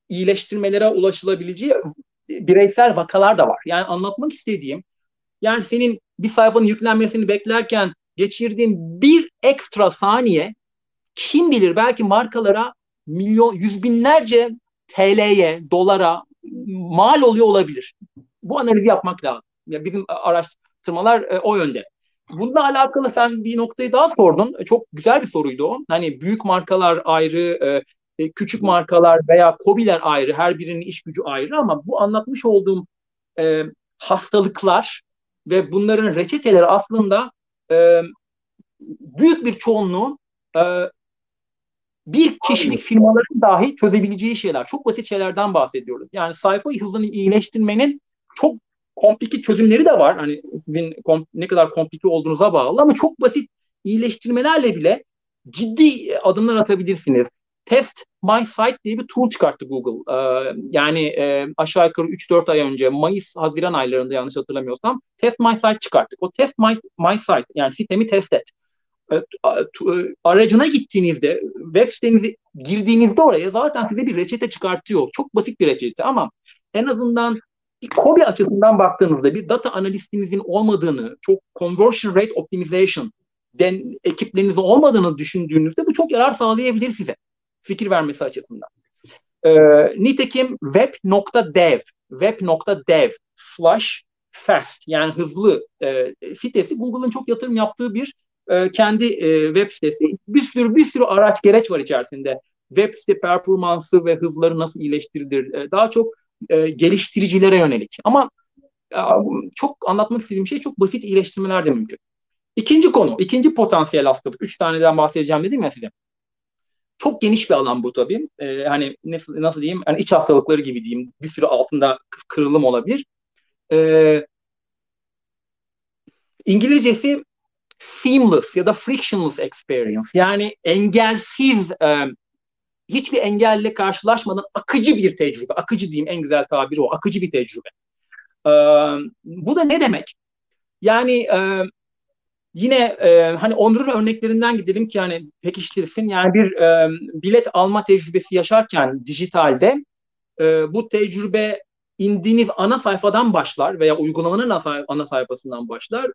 iyileştirmelere ulaşılabileceği bireysel vakalar da var. Yani anlatmak istediğim, yani senin bir sayfanın yüklenmesini beklerken geçirdiğin bir ekstra saniye, kim bilir belki markalara milyon, yüz binlerce TL'ye, dolara mal oluyor olabilir. Bu analizi yapmak lazım. Yani bizim araştırmalar o yönde. Bununla alakalı sen bir noktayı daha sordun. Çok güzel bir soruydu o. Hani büyük markalar ayrı, küçük markalar veya KOBİ'ler ayrı, her birinin iş gücü ayrı, ama bu anlatmış olduğum hastalıklar ve bunların reçeteleri aslında büyük bir çoğunluğun bir kişilik firmaların dahi çözebileceği şeyler. Çok basit şeylerden bahsediyoruz. Yani sayfa hızını iyileştirmenin çok komplike çözümleri de var. Hani sizin ne kadar komplike olduğunuza bağlı, ama çok basit iyileştirmelerle bile ciddi adımlar atabilirsiniz. Test My Site diye bir tool çıkarttı Google. Yani aşağı yukarı 3-4 ay önce, Mayıs-Haziran aylarında yanlış hatırlamıyorsam Test My Site çıkarttık. O Test My Site, yani sitemi test et. Aracına gittiğinizde web sitenize girdiğinizde oraya zaten size bir reçete çıkartıyor. Çok basit bir reçete ama en azından bir KOBİ açısından baktığınızda bir data analistinizin olmadığını, çok conversion rate optimization den ekiplerinizin olmadığını düşündüğünüzde bu çok yarar sağlayabilir size. Fikir vermesi açısından. Nitekim web.dev/fast yani hızlı sitesi Google'ın çok yatırım yaptığı bir kendi web sitesi. Bir sürü araç gereç var içerisinde. Web site performansı ve hızları nasıl iyileştirilir? Daha çok geliştiricilere yönelik. Ama çok anlatmak istediğim şey çok basit iyileştirmeler de mümkün. İkinci konu, ikinci potansiyel hastalık. 3 taneden bahsedeceğim dedim ya size. Çok geniş bir alan bu tabii. Hani nasıl diyeyim? Hani iç hastalıkları gibi diyeyim. Bir sürü altında kırılım olabilir. İngilizcesi seamless ya da frictionless experience. Yani engelsiz, hiçbir engelle karşılaşmadan akıcı bir tecrübe. Akıcı diyeyim, en güzel tabiri o. Akıcı bir tecrübe. Bu da ne demek? Yani yine hani Onur'un örneklerinden gidelim ki hani pekiştirsin. Yani bir bilet alma tecrübesi yaşarken dijitalde bu tecrübe indiğiniz ana sayfadan başlar veya uygulamanın ana sayfasından başlar.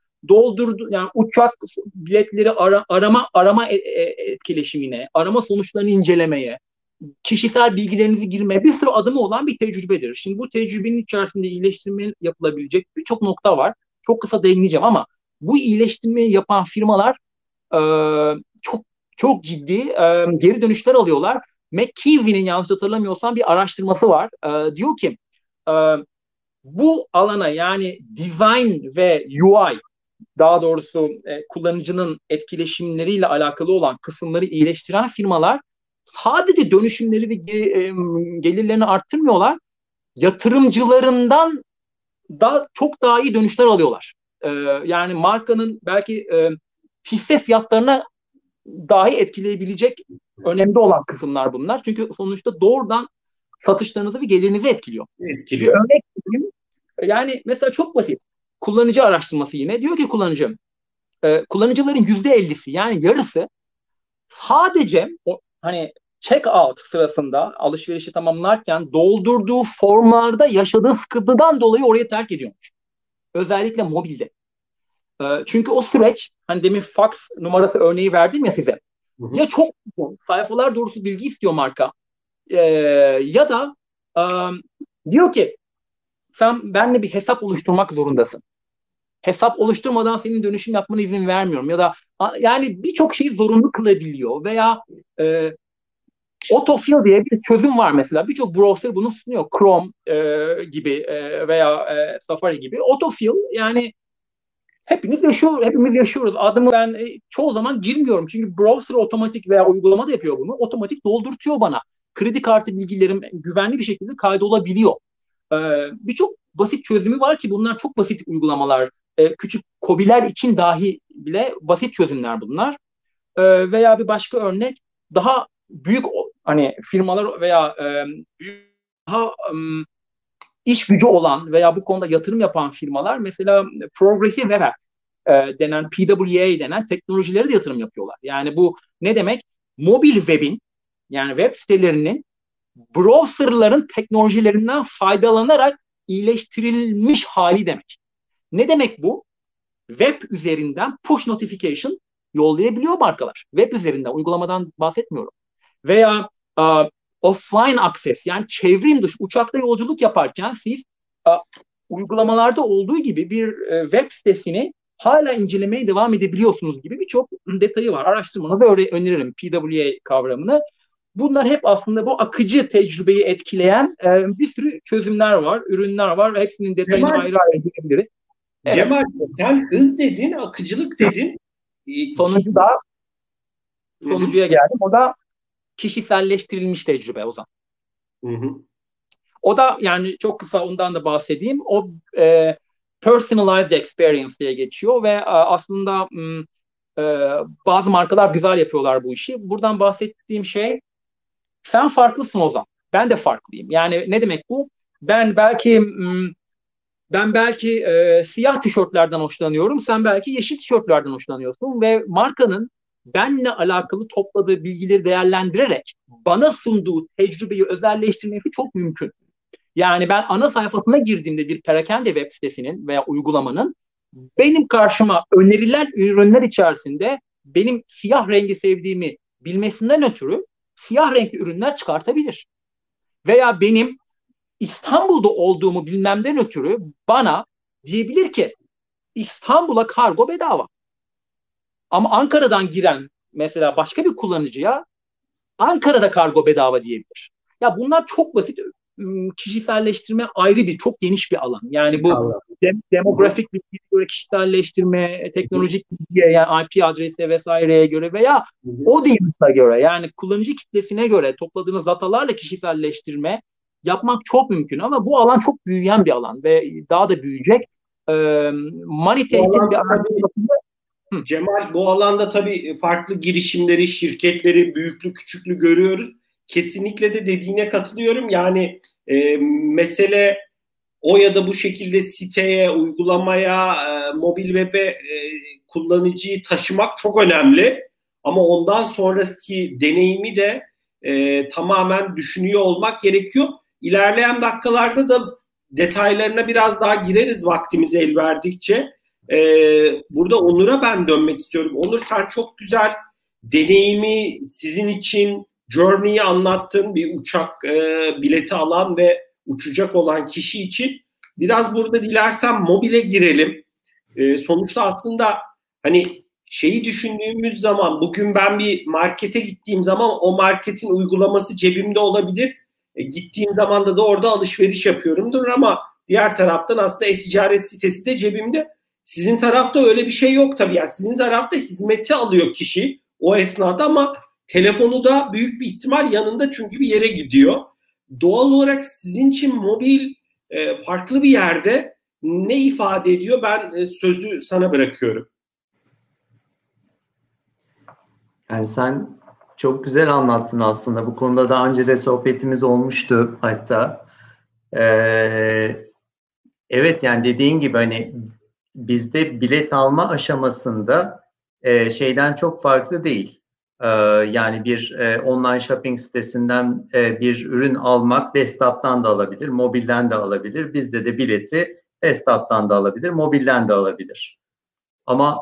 Yani uçak biletleri arama etkileşimine, arama sonuçlarını incelemeye, kişisel bilgilerinizi girmeye bir sürü adımı olan bir tecrübedir. Şimdi bu tecrübenin içerisinde iyileştirme yapılabilecek birçok nokta var. Çok kısa değineceğim ama bu iyileştirmeyi yapan firmalar çok çok ciddi geri dönüşler alıyorlar. McKinsey'nin yanlış hatırlamıyorsam bir araştırması var. Diyor ki bu alana yani design ve UI daha doğrusu kullanıcının etkileşimleriyle alakalı olan kısımları iyileştiren firmalar sadece dönüşümleri ve gelirlerini arttırmıyorlar. Yatırımcılarından da çok daha iyi dönüşler alıyorlar. Yani markanın belki hisse fiyatlarına dahi etkileyebilecek önemli olan kısımlar bunlar. Çünkü sonuçta doğrudan satışlarınızı ve gelirinizi etkiliyor. Bir örnek vereyim. Yani mesela çok basit. Kullanıcı araştırması yine. Diyor ki kullanıcı, kullanıcıların %50'si yani yarısı sadece o, hani check out sırasında alışverişi tamamlarken doldurduğu formlarda yaşadığı sıkıntıdan dolayı orayı terk ediyormuş. Özellikle mobilde. Çünkü o süreç, hani demin fax numarası örneği verdim ya size. Hı hı. Ya çok sayfalar doğrusu bilgi istiyor marka. Ya da diyor ki sen benimle bir hesap oluşturmak zorundasın. Hesap oluşturmadan senin dönüşüm yapmana izin vermiyorum. Ya da yani birçok şeyi zorunlu kılabiliyor. Veya autofill diye bir çözüm var mesela. Birçok browser bunu sunuyor. Chrome gibi veya Safari gibi. Autofill yani hepimiz yaşıyoruz. Adımı ben çoğu zaman girmiyorum. Çünkü browser otomatik veya uygulama da yapıyor bunu. Otomatik doldurtuyor bana. Kredi kartı bilgilerim güvenli bir şekilde kaydolabiliyor. Birçok basit çözümü var ki bunlar çok basit uygulamalar. Küçük KOBİ'ler için dahi bile basit çözümler bunlar. Veya bir başka örnek daha büyük hani firmalar veya daha iş gücü olan veya bu konuda yatırım yapan firmalar mesela Progressive Web denen PWA denen teknolojilere de yatırım yapıyorlar. Yani bu ne demek? Mobil web'in yani web sitelerinin browserların teknolojilerinden faydalanarak iyileştirilmiş hali demek. Ne demek bu? Web üzerinden push notification yollayabiliyor markalar. Web üzerinden, uygulamadan bahsetmiyorum. Veya offline access yani çevrim dışı uçakta yolculuk yaparken siz uygulamalarda olduğu gibi bir web sitesini hala incelemeye devam edebiliyorsunuz gibi birçok detayı var. Araştırmanızı öneririm PWA kavramını. Bunlar hep aslında bu akıcı tecrübeyi etkileyen bir sürü çözümler var, ürünler var. Hepsinin detayını ayrı girebiliriz. Evet. Cemal, sen hız dedin, akıcılık dedin. Sonucuya geldim. O da kişiselleştirilmiş tecrübe Ozan. Hı hı. O da yani çok kısa ondan da bahsedeyim. O personalized experience diye geçiyor ve aslında bazı markalar güzel yapıyorlar bu işi. Buradan bahsettiğim şey sen farklısın Ozan. Ben de farklıyım. Yani ne demek bu? Ben belki siyah tişörtlerden hoşlanıyorum. Sen belki yeşil tişörtlerden hoşlanıyorsun ve markanın benle alakalı topladığı bilgileri değerlendirerek bana sunduğu tecrübeyi özelleştirmesi çok mümkün. Yani ben ana sayfasına girdiğimde bir perakende web sitesinin veya uygulamanın benim karşıma önerilen ürünler içerisinde benim siyah rengi sevdiğimi bilmesinden ötürü siyah renkli ürünler çıkartabilir. Veya benim İstanbul'da olduğumu bilmemden ötürü bana diyebilir ki İstanbul'a kargo bedava. Ama Ankara'dan giren mesela başka bir kullanıcıya Ankara'da kargo bedava diyebilir. Ya bunlar çok basit. Kişiselleştirme ayrı bir, çok geniş bir alan. Yani bu demografik bilgiye göre kişiselleştirme, teknolojik bilgiye, yani IP adresi vesaireye göre veya audience'a göre, yani kullanıcı kitlesine göre topladığınız datalarla kişiselleştirme yapmak çok mümkün. Ama bu alan çok büyüyen bir alan ve daha da büyüyecek. Manitating bir alan. Cemal, bu alanda tabii farklı girişimleri, şirketleri, büyüklü, küçüklü görüyoruz. Kesinlikle de dediğine katılıyorum. Yani mesele o ya da bu şekilde siteye, uygulamaya, mobil web'e kullanıcıyı taşımak çok önemli. Ama ondan sonraki deneyimi de tamamen düşünüyor olmak gerekiyor. İlerleyen dakikalarda da detaylarına biraz daha gireriz vaktimiz el verdikçe. Burada Onur'a ben dönmek istiyorum. Onur, sen çok güzel deneyimi sizin için, journey'i anlattın, bir uçak bileti alan ve uçacak olan kişi için. Biraz burada dilersen mobile girelim. Sonuçta aslında hani şeyi düşündüğümüz zaman, bugün ben bir markete gittiğim zaman o marketin uygulaması cebimde olabilir. Gittiğim zaman da orada alışveriş yapıyorumdur ama diğer taraftan aslında e-ticaret sitesi de cebimde. Sizin tarafta öyle bir şey yok tabii. Yani sizin tarafta hizmeti alıyor kişi o esnada ama telefonu da büyük bir ihtimal yanında, çünkü bir yere gidiyor. Doğal olarak sizin için mobil farklı bir yerde ne ifade ediyor? Ben sözü sana bırakıyorum. Yani sen çok güzel anlattın aslında. Bu konuda daha önce de sohbetimiz olmuştu hatta. Evet, yani dediğin gibi hani bizde bilet alma aşamasında şeyden çok farklı değil. Yani bir online shopping sitesinden bir ürün almak desktop'tan da alabilir, mobilden de alabilir. Bizde de bileti desktop'tan da alabilir, mobilden de alabilir. Ama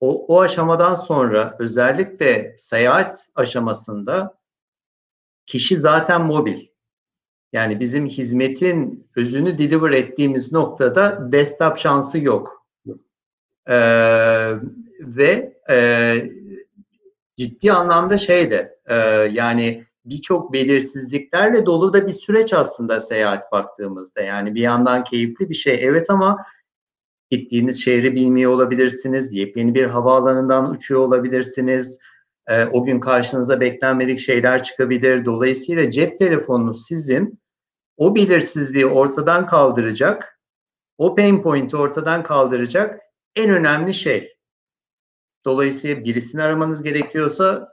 o aşamadan sonra, özellikle seyahat aşamasında kişi zaten mobil. Yani bizim hizmetin özünü deliver ettiğimiz noktada desktop şansı yok. Ve ciddi anlamda yani birçok belirsizliklerle dolu da bir süreç aslında seyahat baktığımızda. Yani bir yandan keyifli bir şey, evet, ama gittiğiniz şehri bilmiyor olabilirsiniz. Yepyeni bir havaalanından uçuyor olabilirsiniz. O gün karşınıza beklenmedik şeyler çıkabilir. Dolayısıyla cep telefonunuz sizin o belirsizliği ortadan kaldıracak, o pain point'i ortadan kaldıracak en önemli şey. Dolayısıyla birisini aramanız gerekiyorsa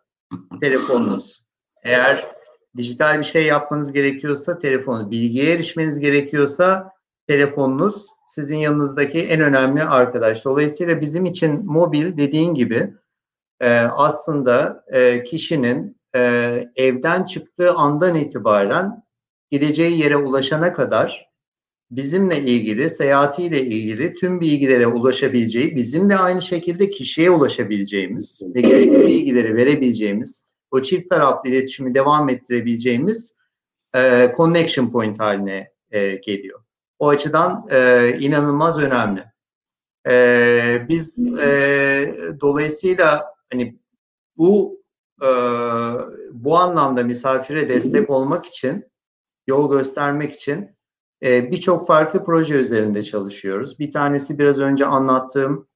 telefonunuz. Eğer dijital bir şey yapmanız gerekiyorsa telefonunuz. Bilgiye erişmeniz gerekiyorsa telefonunuz sizin yanınızdaki en önemli arkadaş. Dolayısıyla bizim için mobil, dediğin gibi aslında kişinin evden çıktığı andan itibaren gideceği yere ulaşana kadar bizimle ilgili, seyahatiyle ilgili tüm bilgilere ulaşabileceği, bizimle aynı şekilde kişiye ulaşabileceğimiz ve gerekli bilgileri verebileceğimiz, o çift taraflı iletişimi devam ettirebileceğimiz connection point haline geliyor. O açıdan inanılmaz önemli. Biz dolayısıyla hani bu anlamda misafire destek olmak için, yol göstermek için birçok farklı proje üzerinde çalışıyoruz. Bir tanesi biraz önce anlattığım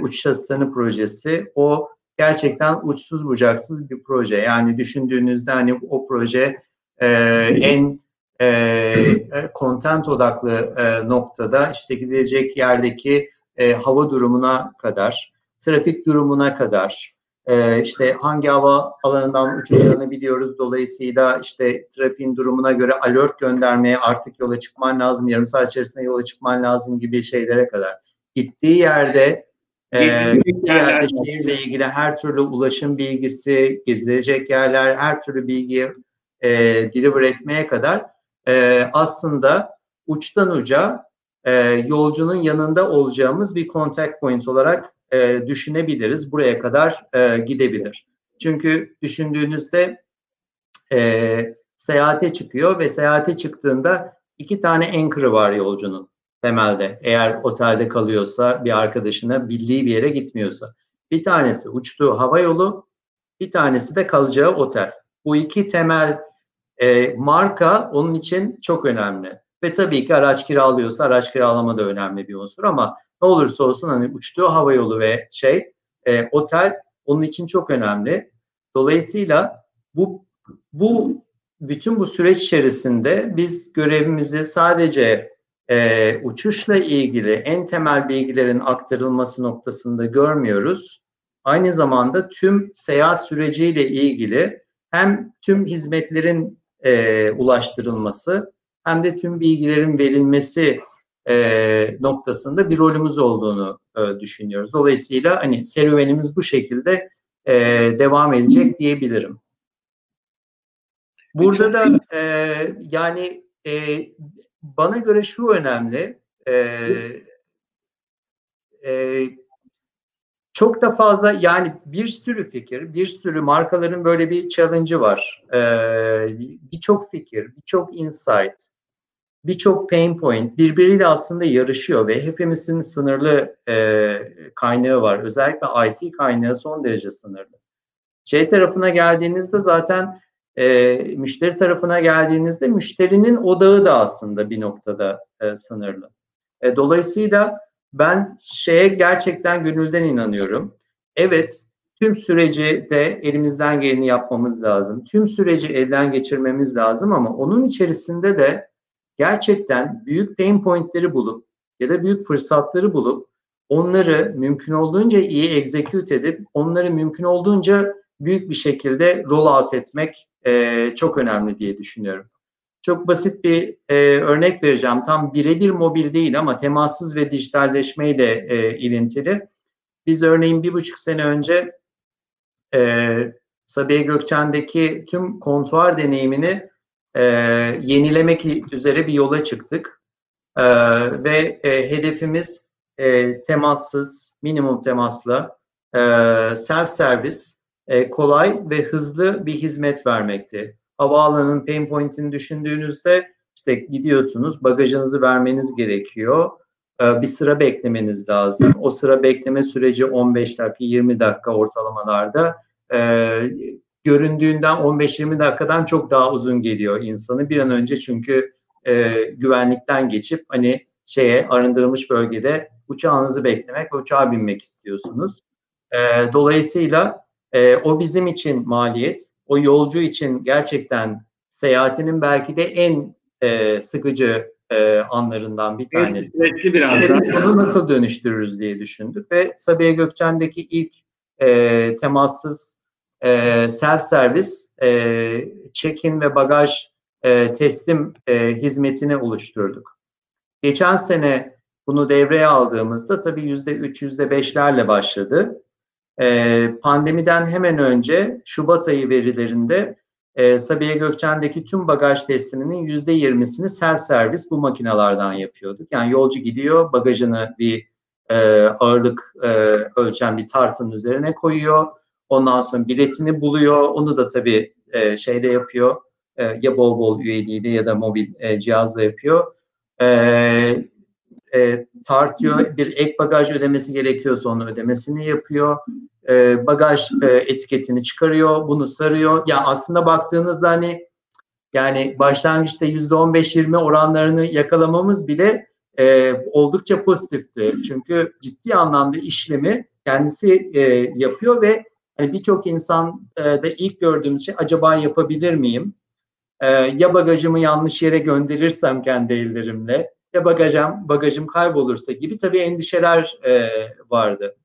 uçuş asistanı projesi. O gerçekten uçsuz bucaksız bir proje. Yani düşündüğünüzde hani o proje en content odaklı noktada işte gidecek yerdeki hava durumuna kadar, trafik durumuna kadar, işte hangi hava alanından uçacağını biliyoruz. Dolayısıyla işte trafiğin durumuna göre alert göndermeye, artık yola çıkman lazım, yarım saat içerisinde yola çıkman lazım gibi şeylere kadar. Gittiği yerde Gezilecek yerler, şehirle ilgili her türlü ulaşım bilgisi, gezilecek yerler, her türlü bilgiyi deliver etmeye kadar aslında uçtan uca yolcunun yanında olacağımız bir contact point olarak düşünebiliriz. Buraya kadar gidebilir. Çünkü düşündüğünüzde seyahate çıkıyor ve seyahate çıktığında 2 tane anchor'ı var yolcunun temelde. Eğer otelde kalıyorsa, bir arkadaşına bildiği bir yere gitmiyorsa. Bir tanesi uçtuğu havayolu, bir tanesi de kalacağı otel. Bu 2 temel marka onun için çok önemli. Ve tabii ki araç kiralıyorsa araç kiralama da önemli bir unsur ama ne olursa olsun hani uçtuğu havayolu ve otel onun için çok önemli. Dolayısıyla bütün bu süreç içerisinde biz görevimizi sadece uçuşla ilgili en temel bilgilerin aktarılması noktasında görmüyoruz. Aynı zamanda tüm seyahat süreciyle ilgili hem tüm hizmetlerin ulaştırılması hem de tüm bilgilerin verilmesi noktasında bir rolümüz olduğunu düşünüyoruz. Dolayısıyla hani serüvenimiz bu şekilde devam edecek diyebilirim. Burada da yani bana göre şu önemli, çok da fazla yani bir sürü fikir, bir sürü markaların böyle bir challenge'ı var. Birçok fikir, birçok insight, birçok pain point birbiriyle aslında yarışıyor ve hepimizin sınırlı kaynağı var. Özellikle IT kaynağı son derece sınırlı. Şey tarafına geldiğinizde zaten müşteri tarafına geldiğinizde müşterinin odağı da aslında bir noktada sınırlı. Dolayısıyla ben şeye gerçekten gönülden inanıyorum. Evet, tüm süreci de elimizden geleni yapmamız lazım. Tüm süreci elden geçirmemiz lazım ama onun içerisinde de gerçekten büyük pain pointleri bulup ya da büyük fırsatları bulup onları mümkün olduğunca iyi execute edip onları mümkün olduğunca büyük bir şekilde rollout etmek çok önemli diye düşünüyorum. Çok basit bir örnek vereceğim. Tam birebir mobil değil ama temassız ve dijitalleşmeyle ilintili. Biz örneğin 1,5 sene önce Sabiha Gökçen'deki tüm kontuar deneyimini yenilemek üzere bir yola çıktık. Ve hedefimiz temassız, minimum temasla, self-servis, kolay ve hızlı bir hizmet vermekti. Havaalanının pain point'ini düşündüğünüzde işte gidiyorsunuz, bagajınızı vermeniz gerekiyor. Bir sıra beklemeniz lazım. O sıra bekleme süreci 15 dakika, 20 dakika ortalamalarda. Göründüğünden 15-20 dakikadan çok daha uzun geliyor insanı. Bir an önce çünkü güvenlikten geçip hani arındırılmış bölgede uçağınızı beklemek ve uçağa binmek istiyorsunuz. Dolayısıyla o bizim için maliyet. O yolcu için gerçekten seyahatinin belki de en sıkıcı anlarından bir tanesi. Biz onu nasıl dönüştürürüz diye düşündük ve Sabiha Gökçen'deki ilk temassız self-servis check-in ve bagaj teslim hizmetini oluşturduk. Geçen sene bunu devreye aldığımızda tabii %3, %5'lerle başladı. Pandemiden hemen önce Şubat ayı verilerinde Sabiha Gökçen'deki tüm bagaj tesliminin %20'sini self-servis bu makinelerden yapıyorduk. Yani yolcu gidiyor, bagajını bir ağırlık ölçen bir tartının üzerine koyuyor. Ondan sonra biletini buluyor. Onu da tabii şeyle yapıyor. Ya BolBol üyeliğiyle ya da mobil cihazla yapıyor. Tartıyor, bir ek bagaj ödemesi gerekiyorsa onun ödemesini yapıyor, bagaj etiketini çıkarıyor, bunu sarıyor. Ya yani aslında baktığınızda hani yani başlangıçta %15-20 oranlarını yakalamamız bile oldukça pozitifti. Çünkü ciddi anlamda işlemi kendisi yapıyor ve hani birçok insan da ilk gördüğümüz şey acaba yapabilir miyim? Ya bagajımı yanlış yere gönderirsem kendi ellerimle, ya bagajım kaybolursa gibi tabii endişeler vardı.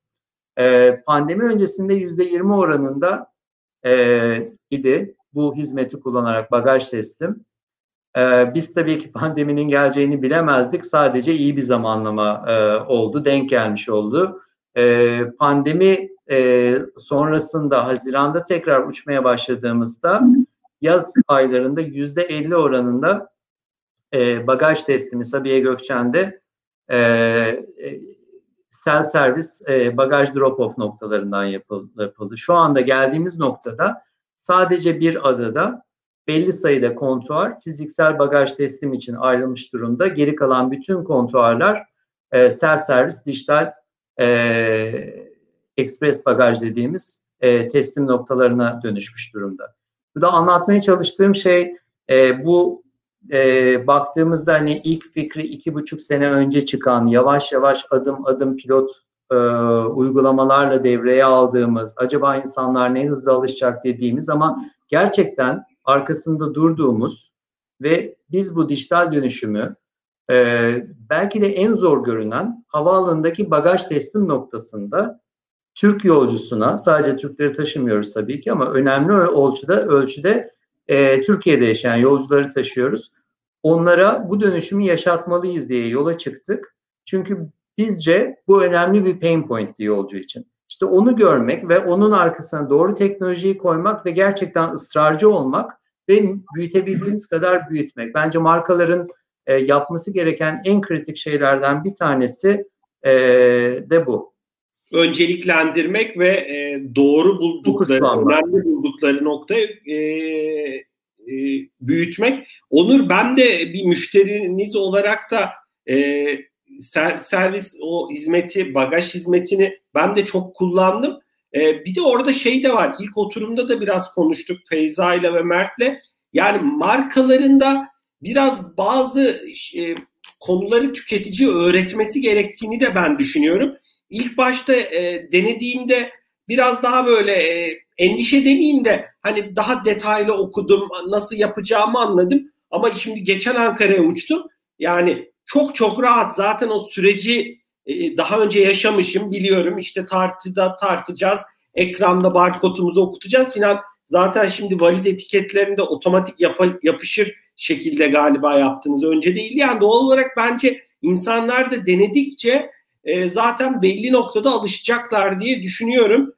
Pandemi öncesinde %20 oranında idi bu hizmeti kullanarak bagaj teslim. Biz tabii ki pandeminin geleceğini bilemezdik. Sadece iyi bir zamanlama oldu, denk gelmiş oldu. pandemi sonrasında Haziran'da tekrar uçmaya başladığımızda yaz aylarında %50 oranında bagaj teslimi Sabiha Gökçen'de self-servis bagaj drop-off noktalarından yapıldı. Şu anda geldiğimiz noktada sadece bir adada belli sayıda kontuar fiziksel bagaj teslim için ayrılmış durumda. Geri kalan bütün kontuarlar self-servis dijital ekspres bagaj dediğimiz teslim noktalarına dönüşmüş durumda. Bu da anlatmaya çalıştığım şey bu baktığımızda hani ilk fikri 2,5 sene önce çıkan yavaş yavaş adım adım pilot uygulamalarla devreye aldığımız, acaba insanlar ne hızlı alışacak dediğimiz ama gerçekten arkasında durduğumuz ve biz bu dijital dönüşümü belki de en zor görünen havaalanındaki bagaj teslim noktasında Türk yolcusuna, sadece Türkleri taşımıyoruz tabii ki ama önemli ölçüde Türkiye'de yaşayan yolcuları taşıyoruz. Onlara bu dönüşümü yaşatmalıyız diye yola çıktık. Çünkü bizce bu önemli bir pain pointti yolcu için. İşte onu görmek ve onun arkasına doğru teknolojiyi koymak ve gerçekten ısrarcı olmak ve büyütebildiğimiz kadar büyütmek. Bence markaların yapması gereken en kritik şeylerden bir tanesi de bu. Önceliklendirmek ve doğru buldukları, önemli buldukları noktayı büyütmek. Onur, ben de bir müşteriniz olarak da servis o hizmeti, bagaj hizmetini ben de çok kullandım. Bir de orada şey de var, ilk oturumda da biraz konuştuk Feyza'yla ve Mert'le. Yani markaların da biraz bazı konuları tüketiciye öğretmesi gerektiğini de ben düşünüyorum. İlk başta denediğimde biraz daha böyle endişe demeyeyim de hani daha detaylı okudum, nasıl yapacağımı anladım. Ama şimdi geçen Ankara'ya uçtum. Yani çok rahat, zaten o süreci daha önce yaşamışım, biliyorum. İşte tartacağız, ekranda barkodumuzu okutacağız filan. Zaten şimdi valiz etiketlerinde otomatik yapışır şekilde galiba yaptınız, önce değil. Yani doğal olarak bence insanlar da denedikçe zaten belli noktada alışacaklar diye düşünüyorum.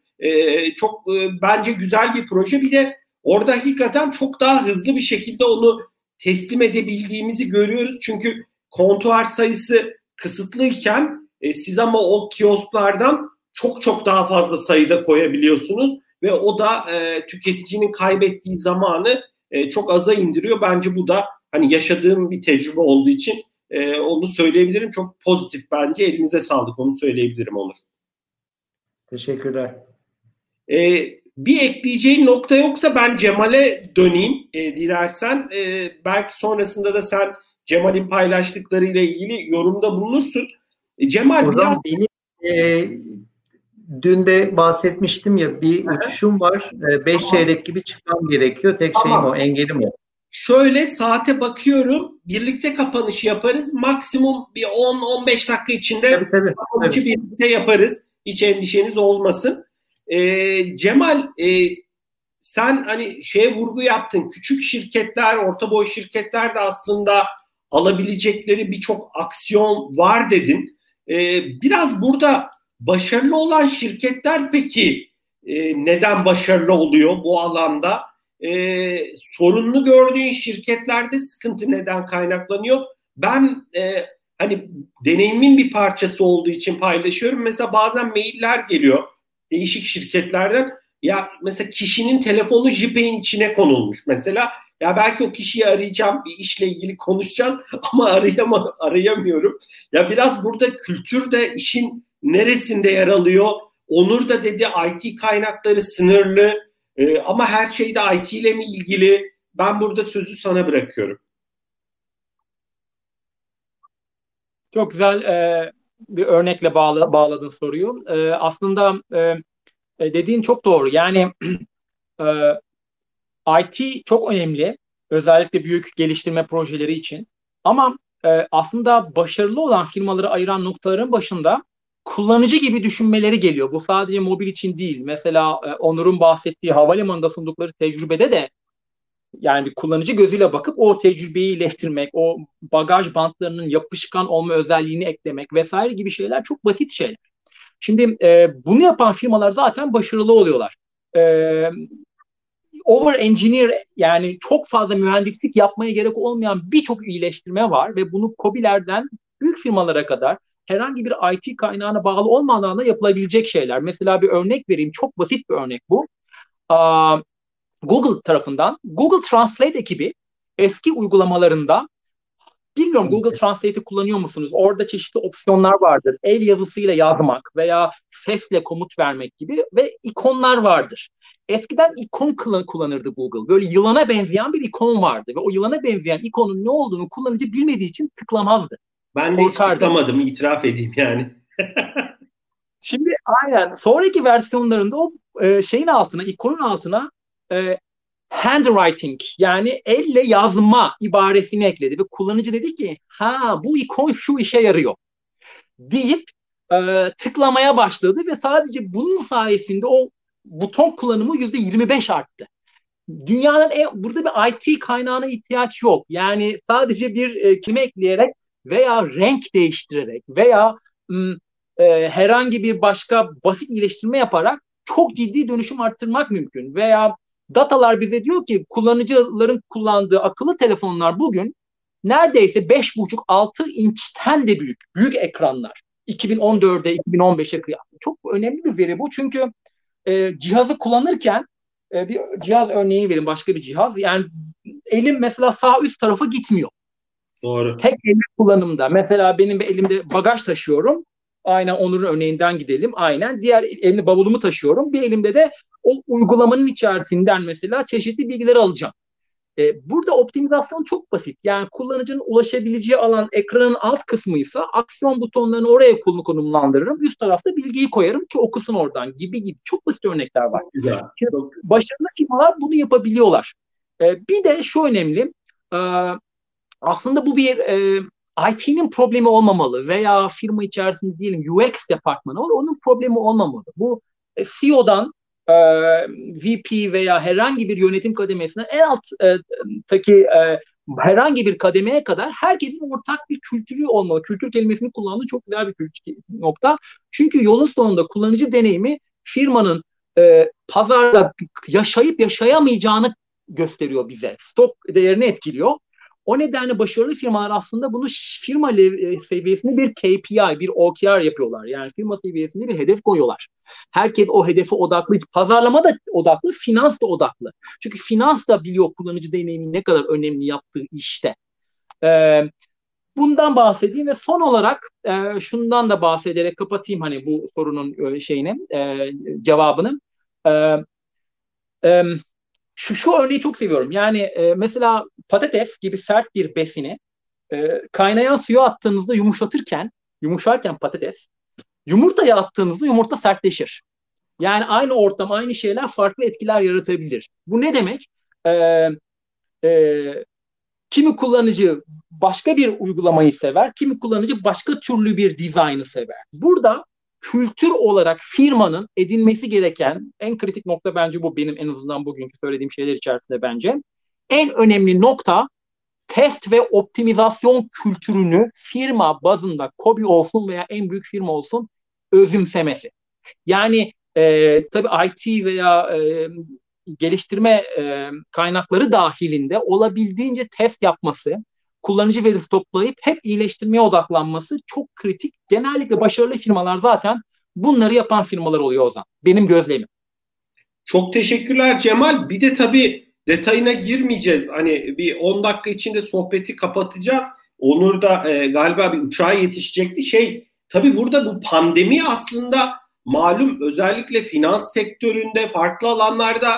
Çok bence güzel bir proje. Bir de orada hakikaten çok daha hızlı bir şekilde onu teslim edebildiğimizi görüyoruz. Çünkü kontuar sayısı kısıtlıyken siz ama o kiosklardan çok daha fazla sayıda koyabiliyorsunuz. Ve o da tüketicinin kaybettiği zamanı çok aza indiriyor. Bence bu da hani yaşadığım bir tecrübe olduğu için onu söyleyebilirim. Çok pozitif bence. Elinize sağlık. Onu söyleyebilirim Onur. Teşekkürler. Bir ekleyeceğin nokta yoksa ben Cemal'e döneyim dilersen. Belki sonrasında da sen Cemal'in paylaştıklarıyla ilgili yorumda bulunursun. Cemal oradan biraz... Dün de bahsetmiştim ya, bir uçuşum var. 5 çeyrek gibi çıkmam gerekiyor. Tek şeyim o, engelim o. Şöyle saate bakıyorum, birlikte kapanışı yaparız. Maksimum bir 10-15 dakika içinde kapanışı birlikte yaparız. Hiç endişeniz olmasın. Cemal, sen hani vurgu yaptın. Küçük şirketler, orta boy şirketler de aslında alabilecekleri birçok aksiyon var dedin. Biraz burada başarılı olan şirketler peki neden başarılı oluyor bu alanda? Sorunlu gördüğün şirketlerde sıkıntı neden kaynaklanıyor? Ben hani deneyimin bir parçası olduğu için paylaşıyorum. Mesela bazen mailler geliyor değişik şirketlerden. Ya mesela kişinin telefonu JPEG'in içine konulmuş mesela. Ya belki o kişiyi arayacağım, bir işle ilgili konuşacağız ama arayamıyorum. Ya biraz burada kültür de işin neresinde yer alıyor? Onur da dedi IT kaynakları sınırlı. Ama her şey de IT ile mi ilgili? Ben burada sözü sana bırakıyorum. Çok güzel bir örnekle bağladın soruyu. Aslında dediğin çok doğru. Yani IT çok önemli. Özellikle büyük geliştirme projeleri için. Ama aslında başarılı olan firmaları ayıran noktaların başında kullanıcı gibi düşünmeleri geliyor. Bu sadece mobil için değil. Mesela Onur'un bahsettiği havalimanında sundukları tecrübede de yani bir kullanıcı gözüyle bakıp o tecrübeyi iyileştirmek, o bagaj bantlarının yapışkan olma özelliğini eklemek vesaire gibi şeyler çok basit şeyler. Şimdi bunu yapan firmalar zaten başarılı oluyorlar. Over engineer, yani çok fazla mühendislik yapmaya gerek olmayan birçok iyileştirme var ve bunu KOBİ'lerden büyük firmalara kadar herhangi bir IT kaynağına bağlı olmadan da yapılabilecek şeyler. Mesela bir örnek vereyim, çok basit bir örnek bu. Google tarafından, Google Translate ekibi eski uygulamalarında, bilmiyorum Google Translate'i kullanıyor musunuz? Orada çeşitli opsiyonlar vardır. El yazısıyla yazmak veya sesle komut vermek gibi ve ikonlar vardır. Eskiden ikon kullanırdı Google. Böyle yılana benzeyen bir ikon vardı. Ve o yılana benzeyen ikonun ne olduğunu kullanıcı bilmediği için tıklamazdı. Ben de hiç tıklamadım, itiraf edeyim yani. Şimdi aynen. Sonraki versiyonlarında o şeyin altına, ikonun altına handwriting, yani elle yazma ibaresini ekledi ve kullanıcı dedi ki ha, bu ikon şu işe yarıyor deyip tıklamaya başladı ve sadece bunun sayesinde o buton kullanımı %25 arttı. Dünyanın burada bir IT kaynağına ihtiyaç yok. Yani sadece bir kelime ekleyerek veya renk değiştirerek veya herhangi bir başka basit iyileştirme yaparak çok ciddi dönüşüm arttırmak mümkün. Veya datalar bize diyor ki kullanıcıların kullandığı akıllı telefonlar bugün neredeyse 5,5-6 inçten de büyük ekranlar. 2014'e, 2015'e kıyasla. Çok önemli bir veri bu, çünkü cihazı kullanırken bir cihaz örneği vereyim, başka bir cihaz. Yani elim mesela sağ üst tarafa gitmiyor. Doğru. Tek elim kullanımda. Mesela benim elimde bagaj taşıyorum. Aynen Onur'un örneğinden gidelim. Aynen. Diğer elimde bavulumu taşıyorum. Bir elimde de o uygulamanın içerisinden mesela çeşitli bilgileri alacağım. Burada optimizasyon çok basit. Yani kullanıcının ulaşabileceği alan ekranın alt kısmıysa aksiyon butonlarını oraya konumlandırırım. Üst tarafta bilgiyi koyarım ki okusun oradan gibi çok basit örnekler var. Ya, başarılı firmalar bunu yapabiliyorlar. Bir de şu önemli. Aslında bu bir IT'nin problemi olmamalı veya firma içerisinde diyelim UX departmanı var, onun problemi olmamalı. Bu CEO'dan VP veya herhangi bir yönetim kademesinden en alttaki herhangi bir kademeye kadar herkesin ortak bir kültürü olmalı. Kültür kelimesini kullandığı çok güzel bir nokta. Çünkü yolun sonunda kullanıcı deneyimi firmanın pazarda yaşayıp yaşayamayacağını gösteriyor bize. Stok değerini etkiliyor. O nedenle başarılı firmalar aslında bunu firma seviyesinde bir KPI, bir OKR yapıyorlar. Yani firma seviyesinde bir hedef koyuyorlar. Herkes o hedefe odaklı. Pazarlama da odaklı, finans da odaklı. Çünkü finans da biliyor kullanıcı deneyimi ne kadar önemli yaptığı işte. Bundan bahsedeyim ve son olarak şundan da bahsederek kapatayım hani bu sorunun cevabını. Şu örneği çok seviyorum. Yani mesela patates gibi sert bir besini kaynayan suya attığınızda yumuşarken patates, yumurtaya attığınızda yumurta sertleşir. Yani aynı ortam, aynı şeyler farklı etkiler yaratabilir. Bu ne demek? Kimi kullanıcı başka bir uygulamayı sever, kimi kullanıcı başka türlü bir dizaynı sever. Burada kültür olarak firmanın edinmesi gereken en kritik nokta bence bu, benim en azından bugünkü söylediğim şeyler içerisinde bence. En önemli nokta test ve optimizasyon kültürünü firma bazında KOBİ olsun veya en büyük firma olsun özümsemesi. Yani tabii IT veya geliştirme kaynakları dahilinde olabildiğince test yapması, kullanıcı verisi toplayıp hep iyileştirmeye odaklanması çok kritik. Genellikle başarılı firmalar zaten bunları yapan firmalar oluyor Ozan. Benim gözlemim. Çok teşekkürler Cemal. Bir de tabii detayına girmeyeceğiz. Hani bir 10 dakika içinde sohbeti kapatacağız. Onur da galiba bir uçağa yetişecekti. Tabii burada bu pandemi aslında malum, özellikle finans sektöründe, farklı alanlarda,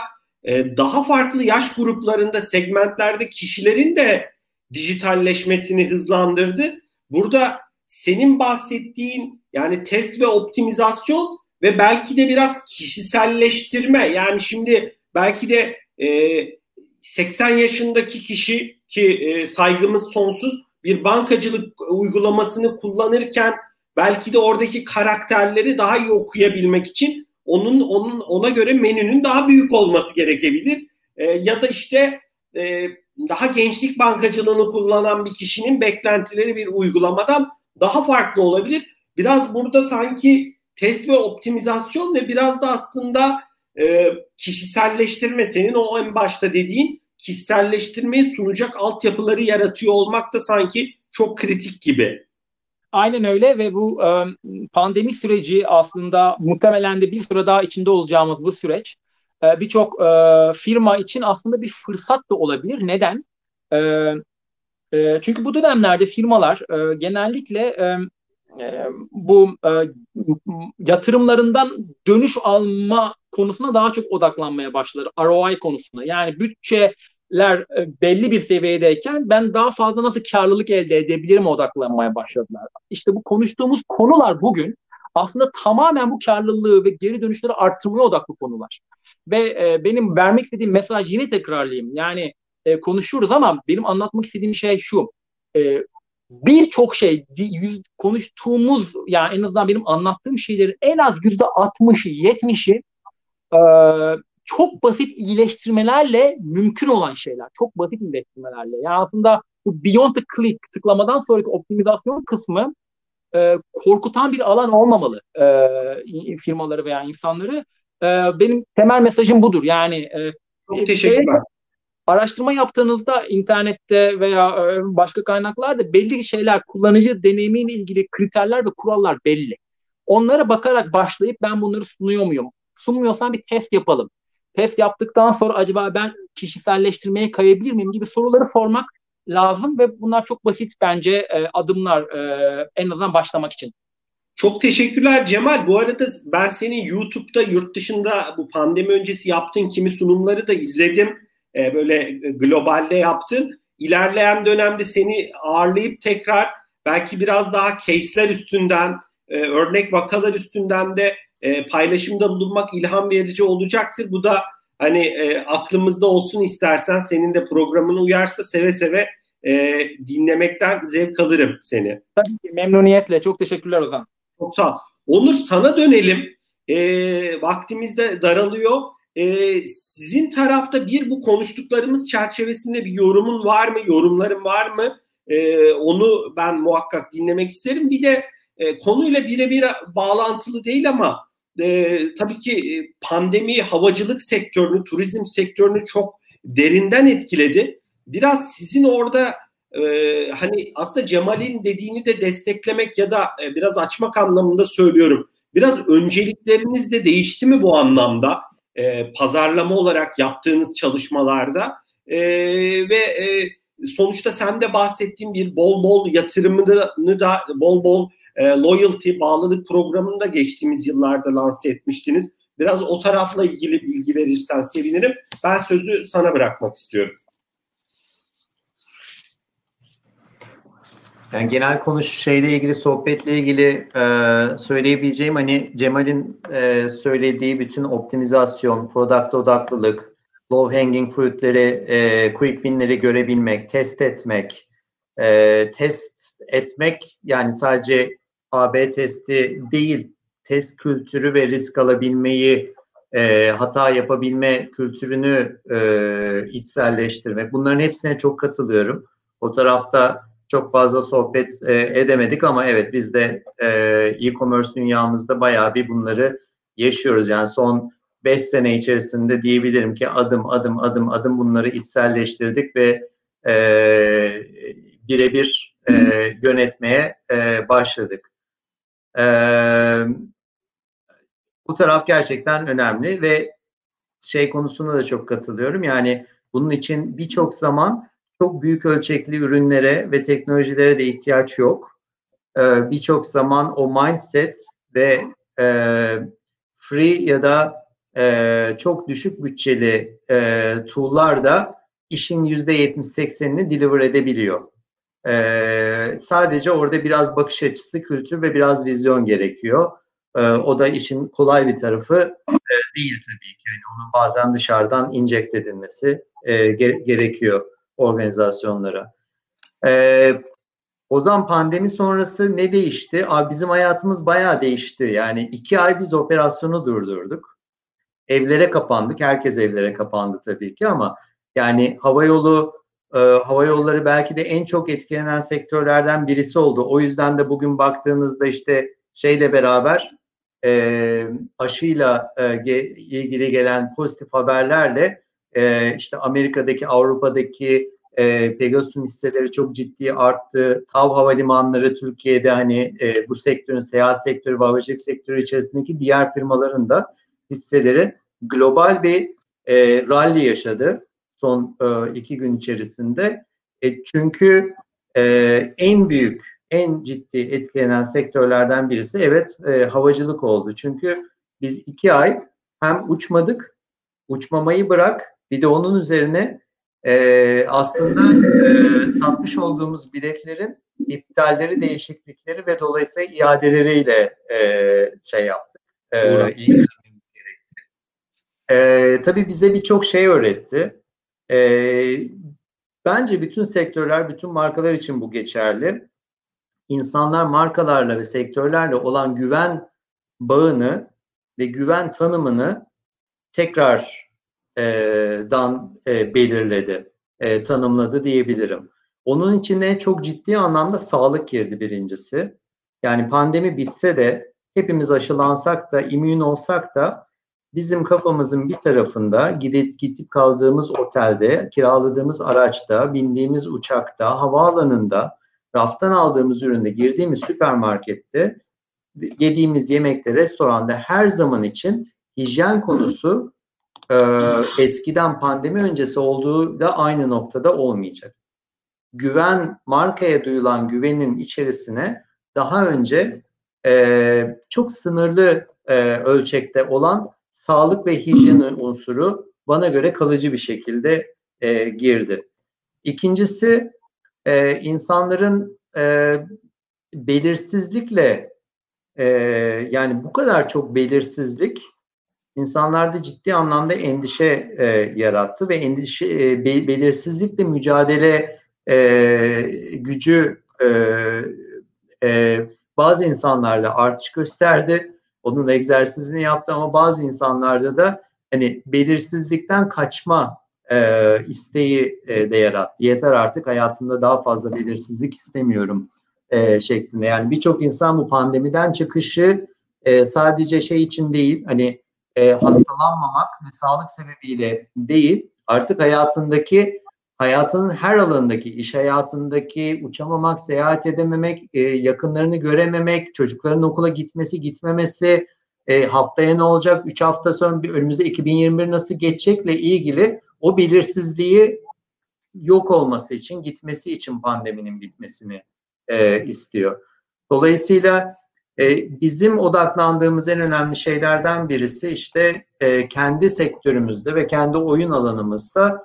daha farklı yaş gruplarında, segmentlerde kişilerin de dijitalleşmesini hızlandırdı. Burada senin bahsettiğin yani test ve optimizasyon ve belki de biraz kişiselleştirme. Yani şimdi belki de 80 yaşındaki kişi ki saygımız sonsuz, bir bankacılık uygulamasını kullanırken belki de oradaki karakterleri daha iyi okuyabilmek için ona göre menünün daha büyük olması gerekebilir. Ya da daha gençlik bankacılığını kullanan bir kişinin beklentileri bir uygulamadan daha farklı olabilir. Biraz burada sanki test ve optimizasyon ve biraz da aslında kişiselleştirme, senin o en başta dediğin kişiselleştirmeyi sunacak altyapıları yaratıyor olmak da sanki çok kritik gibi. Aynen öyle ve bu pandemi süreci aslında muhtemelen de bir süre daha içinde olacağımız bu süreç birçok firma için aslında bir fırsat da olabilir. Neden? Çünkü bu dönemlerde firmalar genellikle bu yatırımlarından dönüş alma konusuna daha çok odaklanmaya başlar. ROI konusuna. Yani bütçeler belli bir seviyedeyken ben daha fazla nasıl karlılık elde edebilirim odaklanmaya başladılar. İşte bu konuştuğumuz konular bugün aslında tamamen bu karlılığı ve geri dönüşleri arttırmaya odaklı konular. Ve benim vermek istediğim mesaj, yine tekrarlayayım. Yani konuşuyoruz ama benim anlatmak istediğim şey şu. Birçok şey konuştuğumuz, yani en azından benim anlattığım şeylerin en az %60'ı, 70'i çok basit iyileştirmelerle mümkün olan şeyler. Çok basit iyileştirmelerle. Yani aslında bu beyond the click, tıklamadan sonraki optimizasyon kısmı korkutan bir alan olmamalı firmaları veya insanları. Benim temel mesajım budur. Yani çok teşekkürler. Araştırma yaptığınızda internette veya başka kaynaklarda belli şeyler, kullanıcı deneyimiyle ilgili kriterler ve kurallar belli. Onlara bakarak başlayıp ben bunları sunuyor muyum? Sunmuyorsan bir test yapalım. Test yaptıktan sonra acaba ben kişiselleştirmeye kayabilir miyim gibi soruları sormak lazım ve bunlar çok basit bence adımlar en azından başlamak için. Çok teşekkürler Cemal. Bu arada ben senin YouTube'da yurt dışında bu pandemi öncesi yaptığın kimi sunumları da izledim. Böyle globalde yaptın. İlerleyen dönemde seni ağırlayıp tekrar belki biraz daha case'ler üstünden, örnek vakalar üstünden de paylaşımda bulunmak ilham verici olacaktır. Bu da hani aklımızda olsun istersen, senin de programına uyarsa seve seve dinlemekten zevk alırım seni. Tabii ki, memnuniyetle. Çok teşekkürler Ozan. Çok sağ ol. Onur, sana dönelim. Vaktimiz de daralıyor. Sizin tarafta bu konuştuklarımız çerçevesinde bir yorumun var mı? Yorumların var mı? Onu ben muhakkak dinlemek isterim. Bir de konuyla birebir bağlantılı değil ama tabii ki pandemi havacılık sektörünü, turizm sektörünü çok derinden etkiledi. Biraz sizin orada hani aslında Cemal'in dediğini de desteklemek ya da biraz açmak anlamında söylüyorum. Biraz öncelikleriniz de değişti mi bu anlamda? Pazarlama olarak yaptığınız çalışmalarda ve sonuçta sen de bahsettiğin bir BolBol yatırımını da BolBol loyalty bağlılık programını da geçtiğimiz yıllarda lanse etmiştiniz. Biraz o tarafla ilgili bilgi verirsen sevinirim. Ben sözü sana bırakmak istiyorum. Yani genel şeyle ilgili, sohbetle ilgili söyleyebileceğim, hani Cemal'in söylediği bütün optimizasyon, product odaklılık, low hanging fruit'leri, quick win'leri görebilmek, test etmek, yani sadece AB testi değil, test kültürü ve risk alabilmeyi, hata yapabilme kültürünü içselleştirmek. Bunların hepsine çok katılıyorum. O tarafta çok fazla sohbet edemedik ama evet, biz de e-commerce dünyamızda bayağı bir bunları yaşıyoruz. Yani son 5 sene içerisinde diyebilirim ki adım adım bunları içselleştirdik ve birebir yönetmeye başladık. Bu taraf gerçekten önemli ve konusunda da çok katılıyorum. Yani bunun için birçok zaman çok büyük ölçekli ürünlere ve teknolojilere de ihtiyaç yok. Birçok zaman o mindset ve free ya da çok düşük bütçeli tool'lar da işin %70-80'ini deliver edebiliyor. Sadece orada biraz bakış açısı, kültür ve biraz vizyon gerekiyor. O da işin kolay bir tarafı değil tabii ki. Yani onun bazen dışarıdan inject edilmesi gerekiyor organizasyonlara. Ozan, pandemi sonrası ne değişti? Bizim hayatımız bayağı değişti. Yani 2 ay biz operasyonu durdurduk. Evlere kapandık. Herkes evlere kapandı tabii ki ama yani havayolları belki de en çok etkilenen sektörlerden birisi oldu. O yüzden de bugün baktığınızda işte beraber aşıyla ilgili gelen pozitif haberlerle işte Amerika'daki, Avrupa'daki Pegasus'un hisseleri çok ciddi arttı. TAV havalimanları Türkiye'de hani bu sektörün, seyahat sektörü ve havacılık sektörü içerisindeki diğer firmaların da hisseleri global bir rally yaşadı son 2 gün içerisinde. Çünkü en büyük, en ciddi etkilenen sektörlerden birisi evet havacılık oldu. Çünkü biz 2 ay hem uçmadık, uçmamayı bırak, bir de onun üzerine aslında satmış olduğumuz biletlerin iptalleri, değişiklikleri ve dolayısıyla iadeleriyle şey yaptık. İlgilenmemiz gerekti. Tabii bize birçok şey öğretti. Bence bütün sektörler, bütün markalar için bu geçerli. İnsanlar markalarla ve sektörlerle olan güven bağını ve güven tanımını tekrardan belirledi, tanımladı diyebilirim. Onun içine çok ciddi anlamda sağlık girdi birincisi. Yani pandemi bitse de hepimiz aşılansak da, immün olsak da bizim kafamızın bir tarafında gidip kaldığımız otelde, kiraladığımız araçta, bindiğimiz uçakta, havaalanında, raftan aldığımız üründe, girdiğimiz süpermarkette, yediğimiz yemekte, restoranda her zaman için hijyen konusu eskiden pandemi öncesi olduğu da aynı noktada olmayacak. Güven, markaya duyulan güvenin içerisine daha önce çok sınırlı ölçekte olan sağlık ve hijyen unsuru bana göre kalıcı bir şekilde girdi. İkincisi insanların belirsizlikle yani bu kadar çok belirsizlik insanlarda ciddi anlamda endişe yarattı ve endişe belirsizlikle mücadele gücü bazı insanlarda artış gösterdi. Onun egzersizini yaptı ama bazı insanlarda da hani belirsizlikten kaçma isteği de yarattı. Yeter artık, hayatımda daha fazla belirsizlik istemiyorum şeklinde. Yani birçok insan bu pandemiden çıkışı sadece şey için değil, hani hastalanmamak ve sağlık sebebiyle değil, artık hayatının her alanındaki, iş hayatındaki uçamamak, seyahat edememek, yakınlarını görememek, çocukların okula gitmesi, gitmemesi, haftaya ne olacak, 3 hafta sonra önümüzde 2021 nasıl geçecekle ilgili o belirsizliği yok olması için, gitmesi için pandeminin bitmesini istiyor. Dolayısıyla bizim odaklandığımız en önemli şeylerden birisi işte kendi sektörümüzde ve kendi oyun alanımızda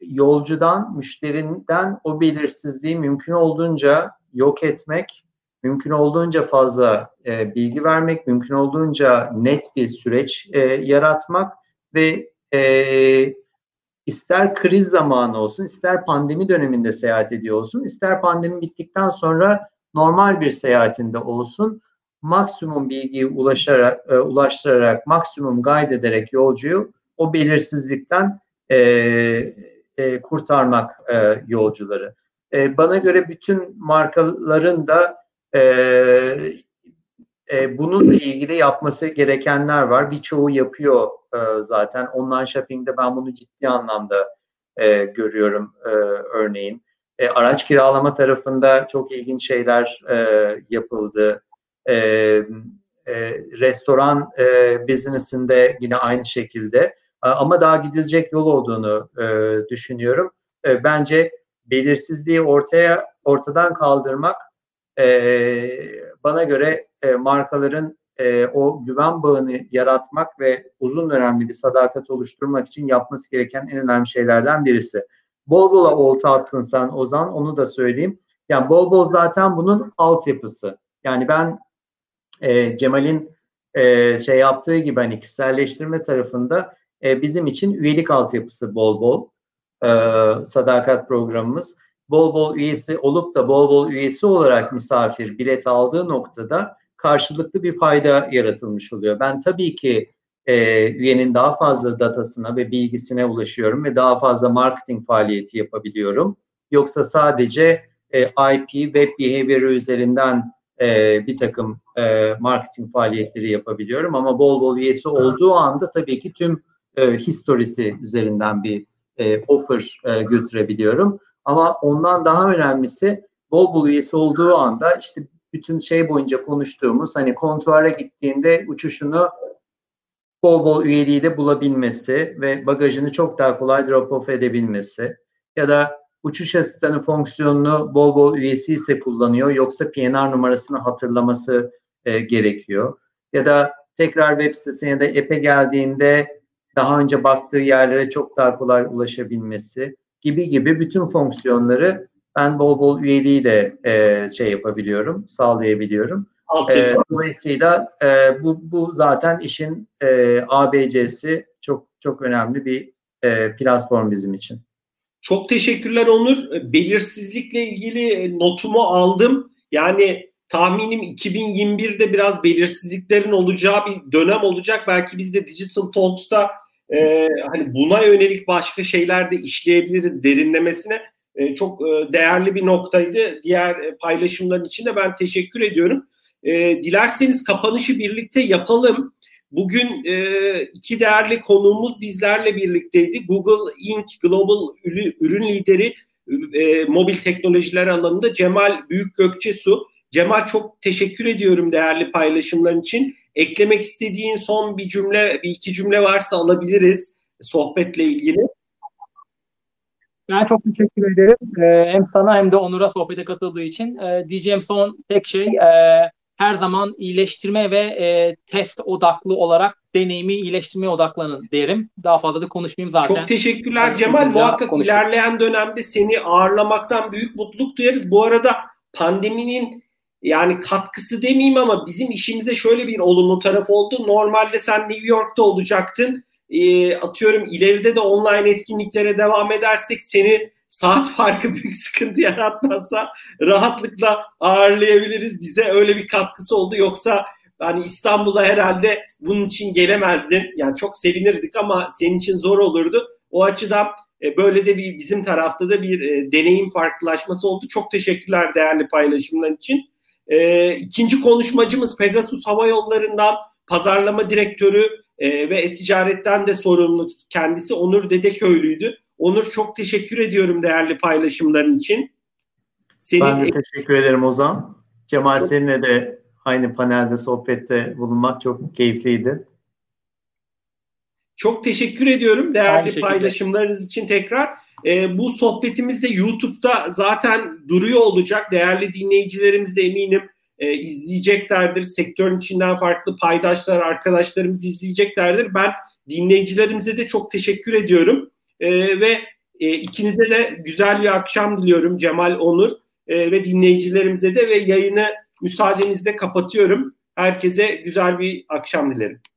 yolcudan, müşterinden o belirsizliği mümkün olduğunca yok etmek, mümkün olduğunca fazla bilgi vermek, mümkün olduğunca net bir süreç yaratmak ve ister kriz zamanı olsun, ister pandemi döneminde seyahat ediyor olsun, ister pandemi bittikten sonra normal bir seyahatinde olsun, maksimum bilgiyi ulaştırarak, maksimum guide ederek yolcuyu o belirsizlikten kurtarmak yolcuları. Bana göre bütün markaların da bununla ilgili yapması gerekenler var. Birçoğu yapıyor zaten. Online shopping'de ben bunu ciddi anlamda görüyorum örneğin. Araç kiralama tarafında çok ilginç şeyler yapıldı. Restoran business'inde yine aynı şekilde. Ama daha gidilecek yol olduğunu düşünüyorum. Bence belirsizliği ortadan kaldırmak bana göre markaların o güven bağını yaratmak ve uzun dönemli bir sadakat oluşturmak için yapması gereken en önemli şeylerden birisi. BolBol'a olta attın sen Ozan, onu da söyleyeyim. Yani BolBol zaten bunun altyapısı. Yani ben Cemal'in şey yaptığı gibi hani kişiselleştirme tarafında bizim için üyelik altyapısı BolBol, sadakat programımız. BolBol üyesi olup da BolBol üyesi olarak misafir bilet aldığı noktada karşılıklı bir fayda yaratılmış oluyor. Ben tabii ki üyenin daha fazla datasına ve bilgisine ulaşıyorum ve daha fazla marketing faaliyeti yapabiliyorum. Yoksa sadece IP, web behavior'ı üzerinden bir takım marketing faaliyetleri yapabiliyorum. Ama BolBol üyesi olduğu anda tabii ki tüm historisi üzerinden bir offer götürebiliyorum. Ama ondan daha önemlisi BolBol üyesi olduğu anda işte bütün şey boyunca konuştuğumuz hani kontuara gittiğinde uçuşunu BolBol üyeliği de bulabilmesi ve bagajını çok daha kolay drop off edebilmesi ya da uçuş asistanı fonksiyonunu BolBol üyesi ise kullanıyor, yoksa PNR numarasını hatırlaması gerekiyor. Ya da tekrar web sitesine de app'e geldiğinde daha önce baktığı yerlere çok daha kolay ulaşabilmesi gibi gibi bütün fonksiyonları ben BolBol üyeliğiyle yapabiliyorum, sağlayabiliyorum. Dolayısıyla bu zaten işin ABC'si, çok çok önemli bir platform bizim için. Çok teşekkürler Onur. Belirsizlikle ilgili notumu aldım. Yani tahminim 2021'de biraz belirsizliklerin olacağı bir dönem olacak. Belki biz de Digital Talks'ta hani buna yönelik başka şeyler de işleyebiliriz derinlemesine. Çok değerli bir noktaydı. Diğer paylaşımların için de ben teşekkür ediyorum. Dilerseniz kapanışı birlikte yapalım. Bugün iki değerli konuğumuz bizlerle birlikteydi. Google Inc. Global Ürün Lideri Mobil Teknolojiler alanında Cemal Büyükgökçesu. Cemal, çok teşekkür ediyorum değerli paylaşımların için. Eklemek istediğin son bir cümle, bir iki cümle varsa alabiliriz sohbetle ilgili. Ben çok teşekkür ederim. Hem sana hem de Onur'a sohbete katıldığı için. Diyeceğim son tek şey... her zaman iyileştirme ve test odaklı olarak deneyimi iyileştirmeye odaklanın derim. Daha fazla da konuşmayayım zaten. Çok teşekkürler Cemal. Muhakkak ilerleyen dönemde seni ağırlamaktan büyük mutluluk duyarız. Bu arada pandeminin yani katkısı demeyeyim ama bizim işimize şöyle bir olumlu taraf oldu. Normalde sen New York'ta olacaktın. Atıyorum ileride de online etkinliklere devam edersek seni... Saat farkı büyük sıkıntı yaratmazsa rahatlıkla ağırlayabiliriz. Bize öyle bir katkısı oldu. Yoksa hani İstanbul'a herhalde bunun için gelemezdin. Yani çok sevinirdik ama senin için zor olurdu. O açıdan böyle de bir bizim tarafta da bir deneyim farklılaşması oldu. Çok teşekkürler değerli paylaşımlar için. İkinci konuşmacımız Pegasus Havayolları'ndan pazarlama direktörü ve e-ticaretten de sorumlu kendisi Onur Dedeköylü'ydü. Onur, çok teşekkür ediyorum değerli paylaşımların için. Ben de teşekkür ederim Ozan. Cemal, seninle de aynı panelde, sohbette bulunmak çok keyifliydi. Çok teşekkür ediyorum değerli paylaşımlarınız için tekrar. Bu sohbetimiz de YouTube'da zaten duruyor olacak. Değerli dinleyicilerimiz de eminim izleyeceklerdir. Sektörün içinden farklı paydaşlar, arkadaşlarımız izleyeceklerdir. Ben dinleyicilerimize de çok teşekkür ediyorum. Ve ikinize de güzel bir akşam diliyorum Cemal, Onur ve dinleyicilerimize de ve yayını müsaadenizle kapatıyorum. Herkese güzel bir akşam dilerim.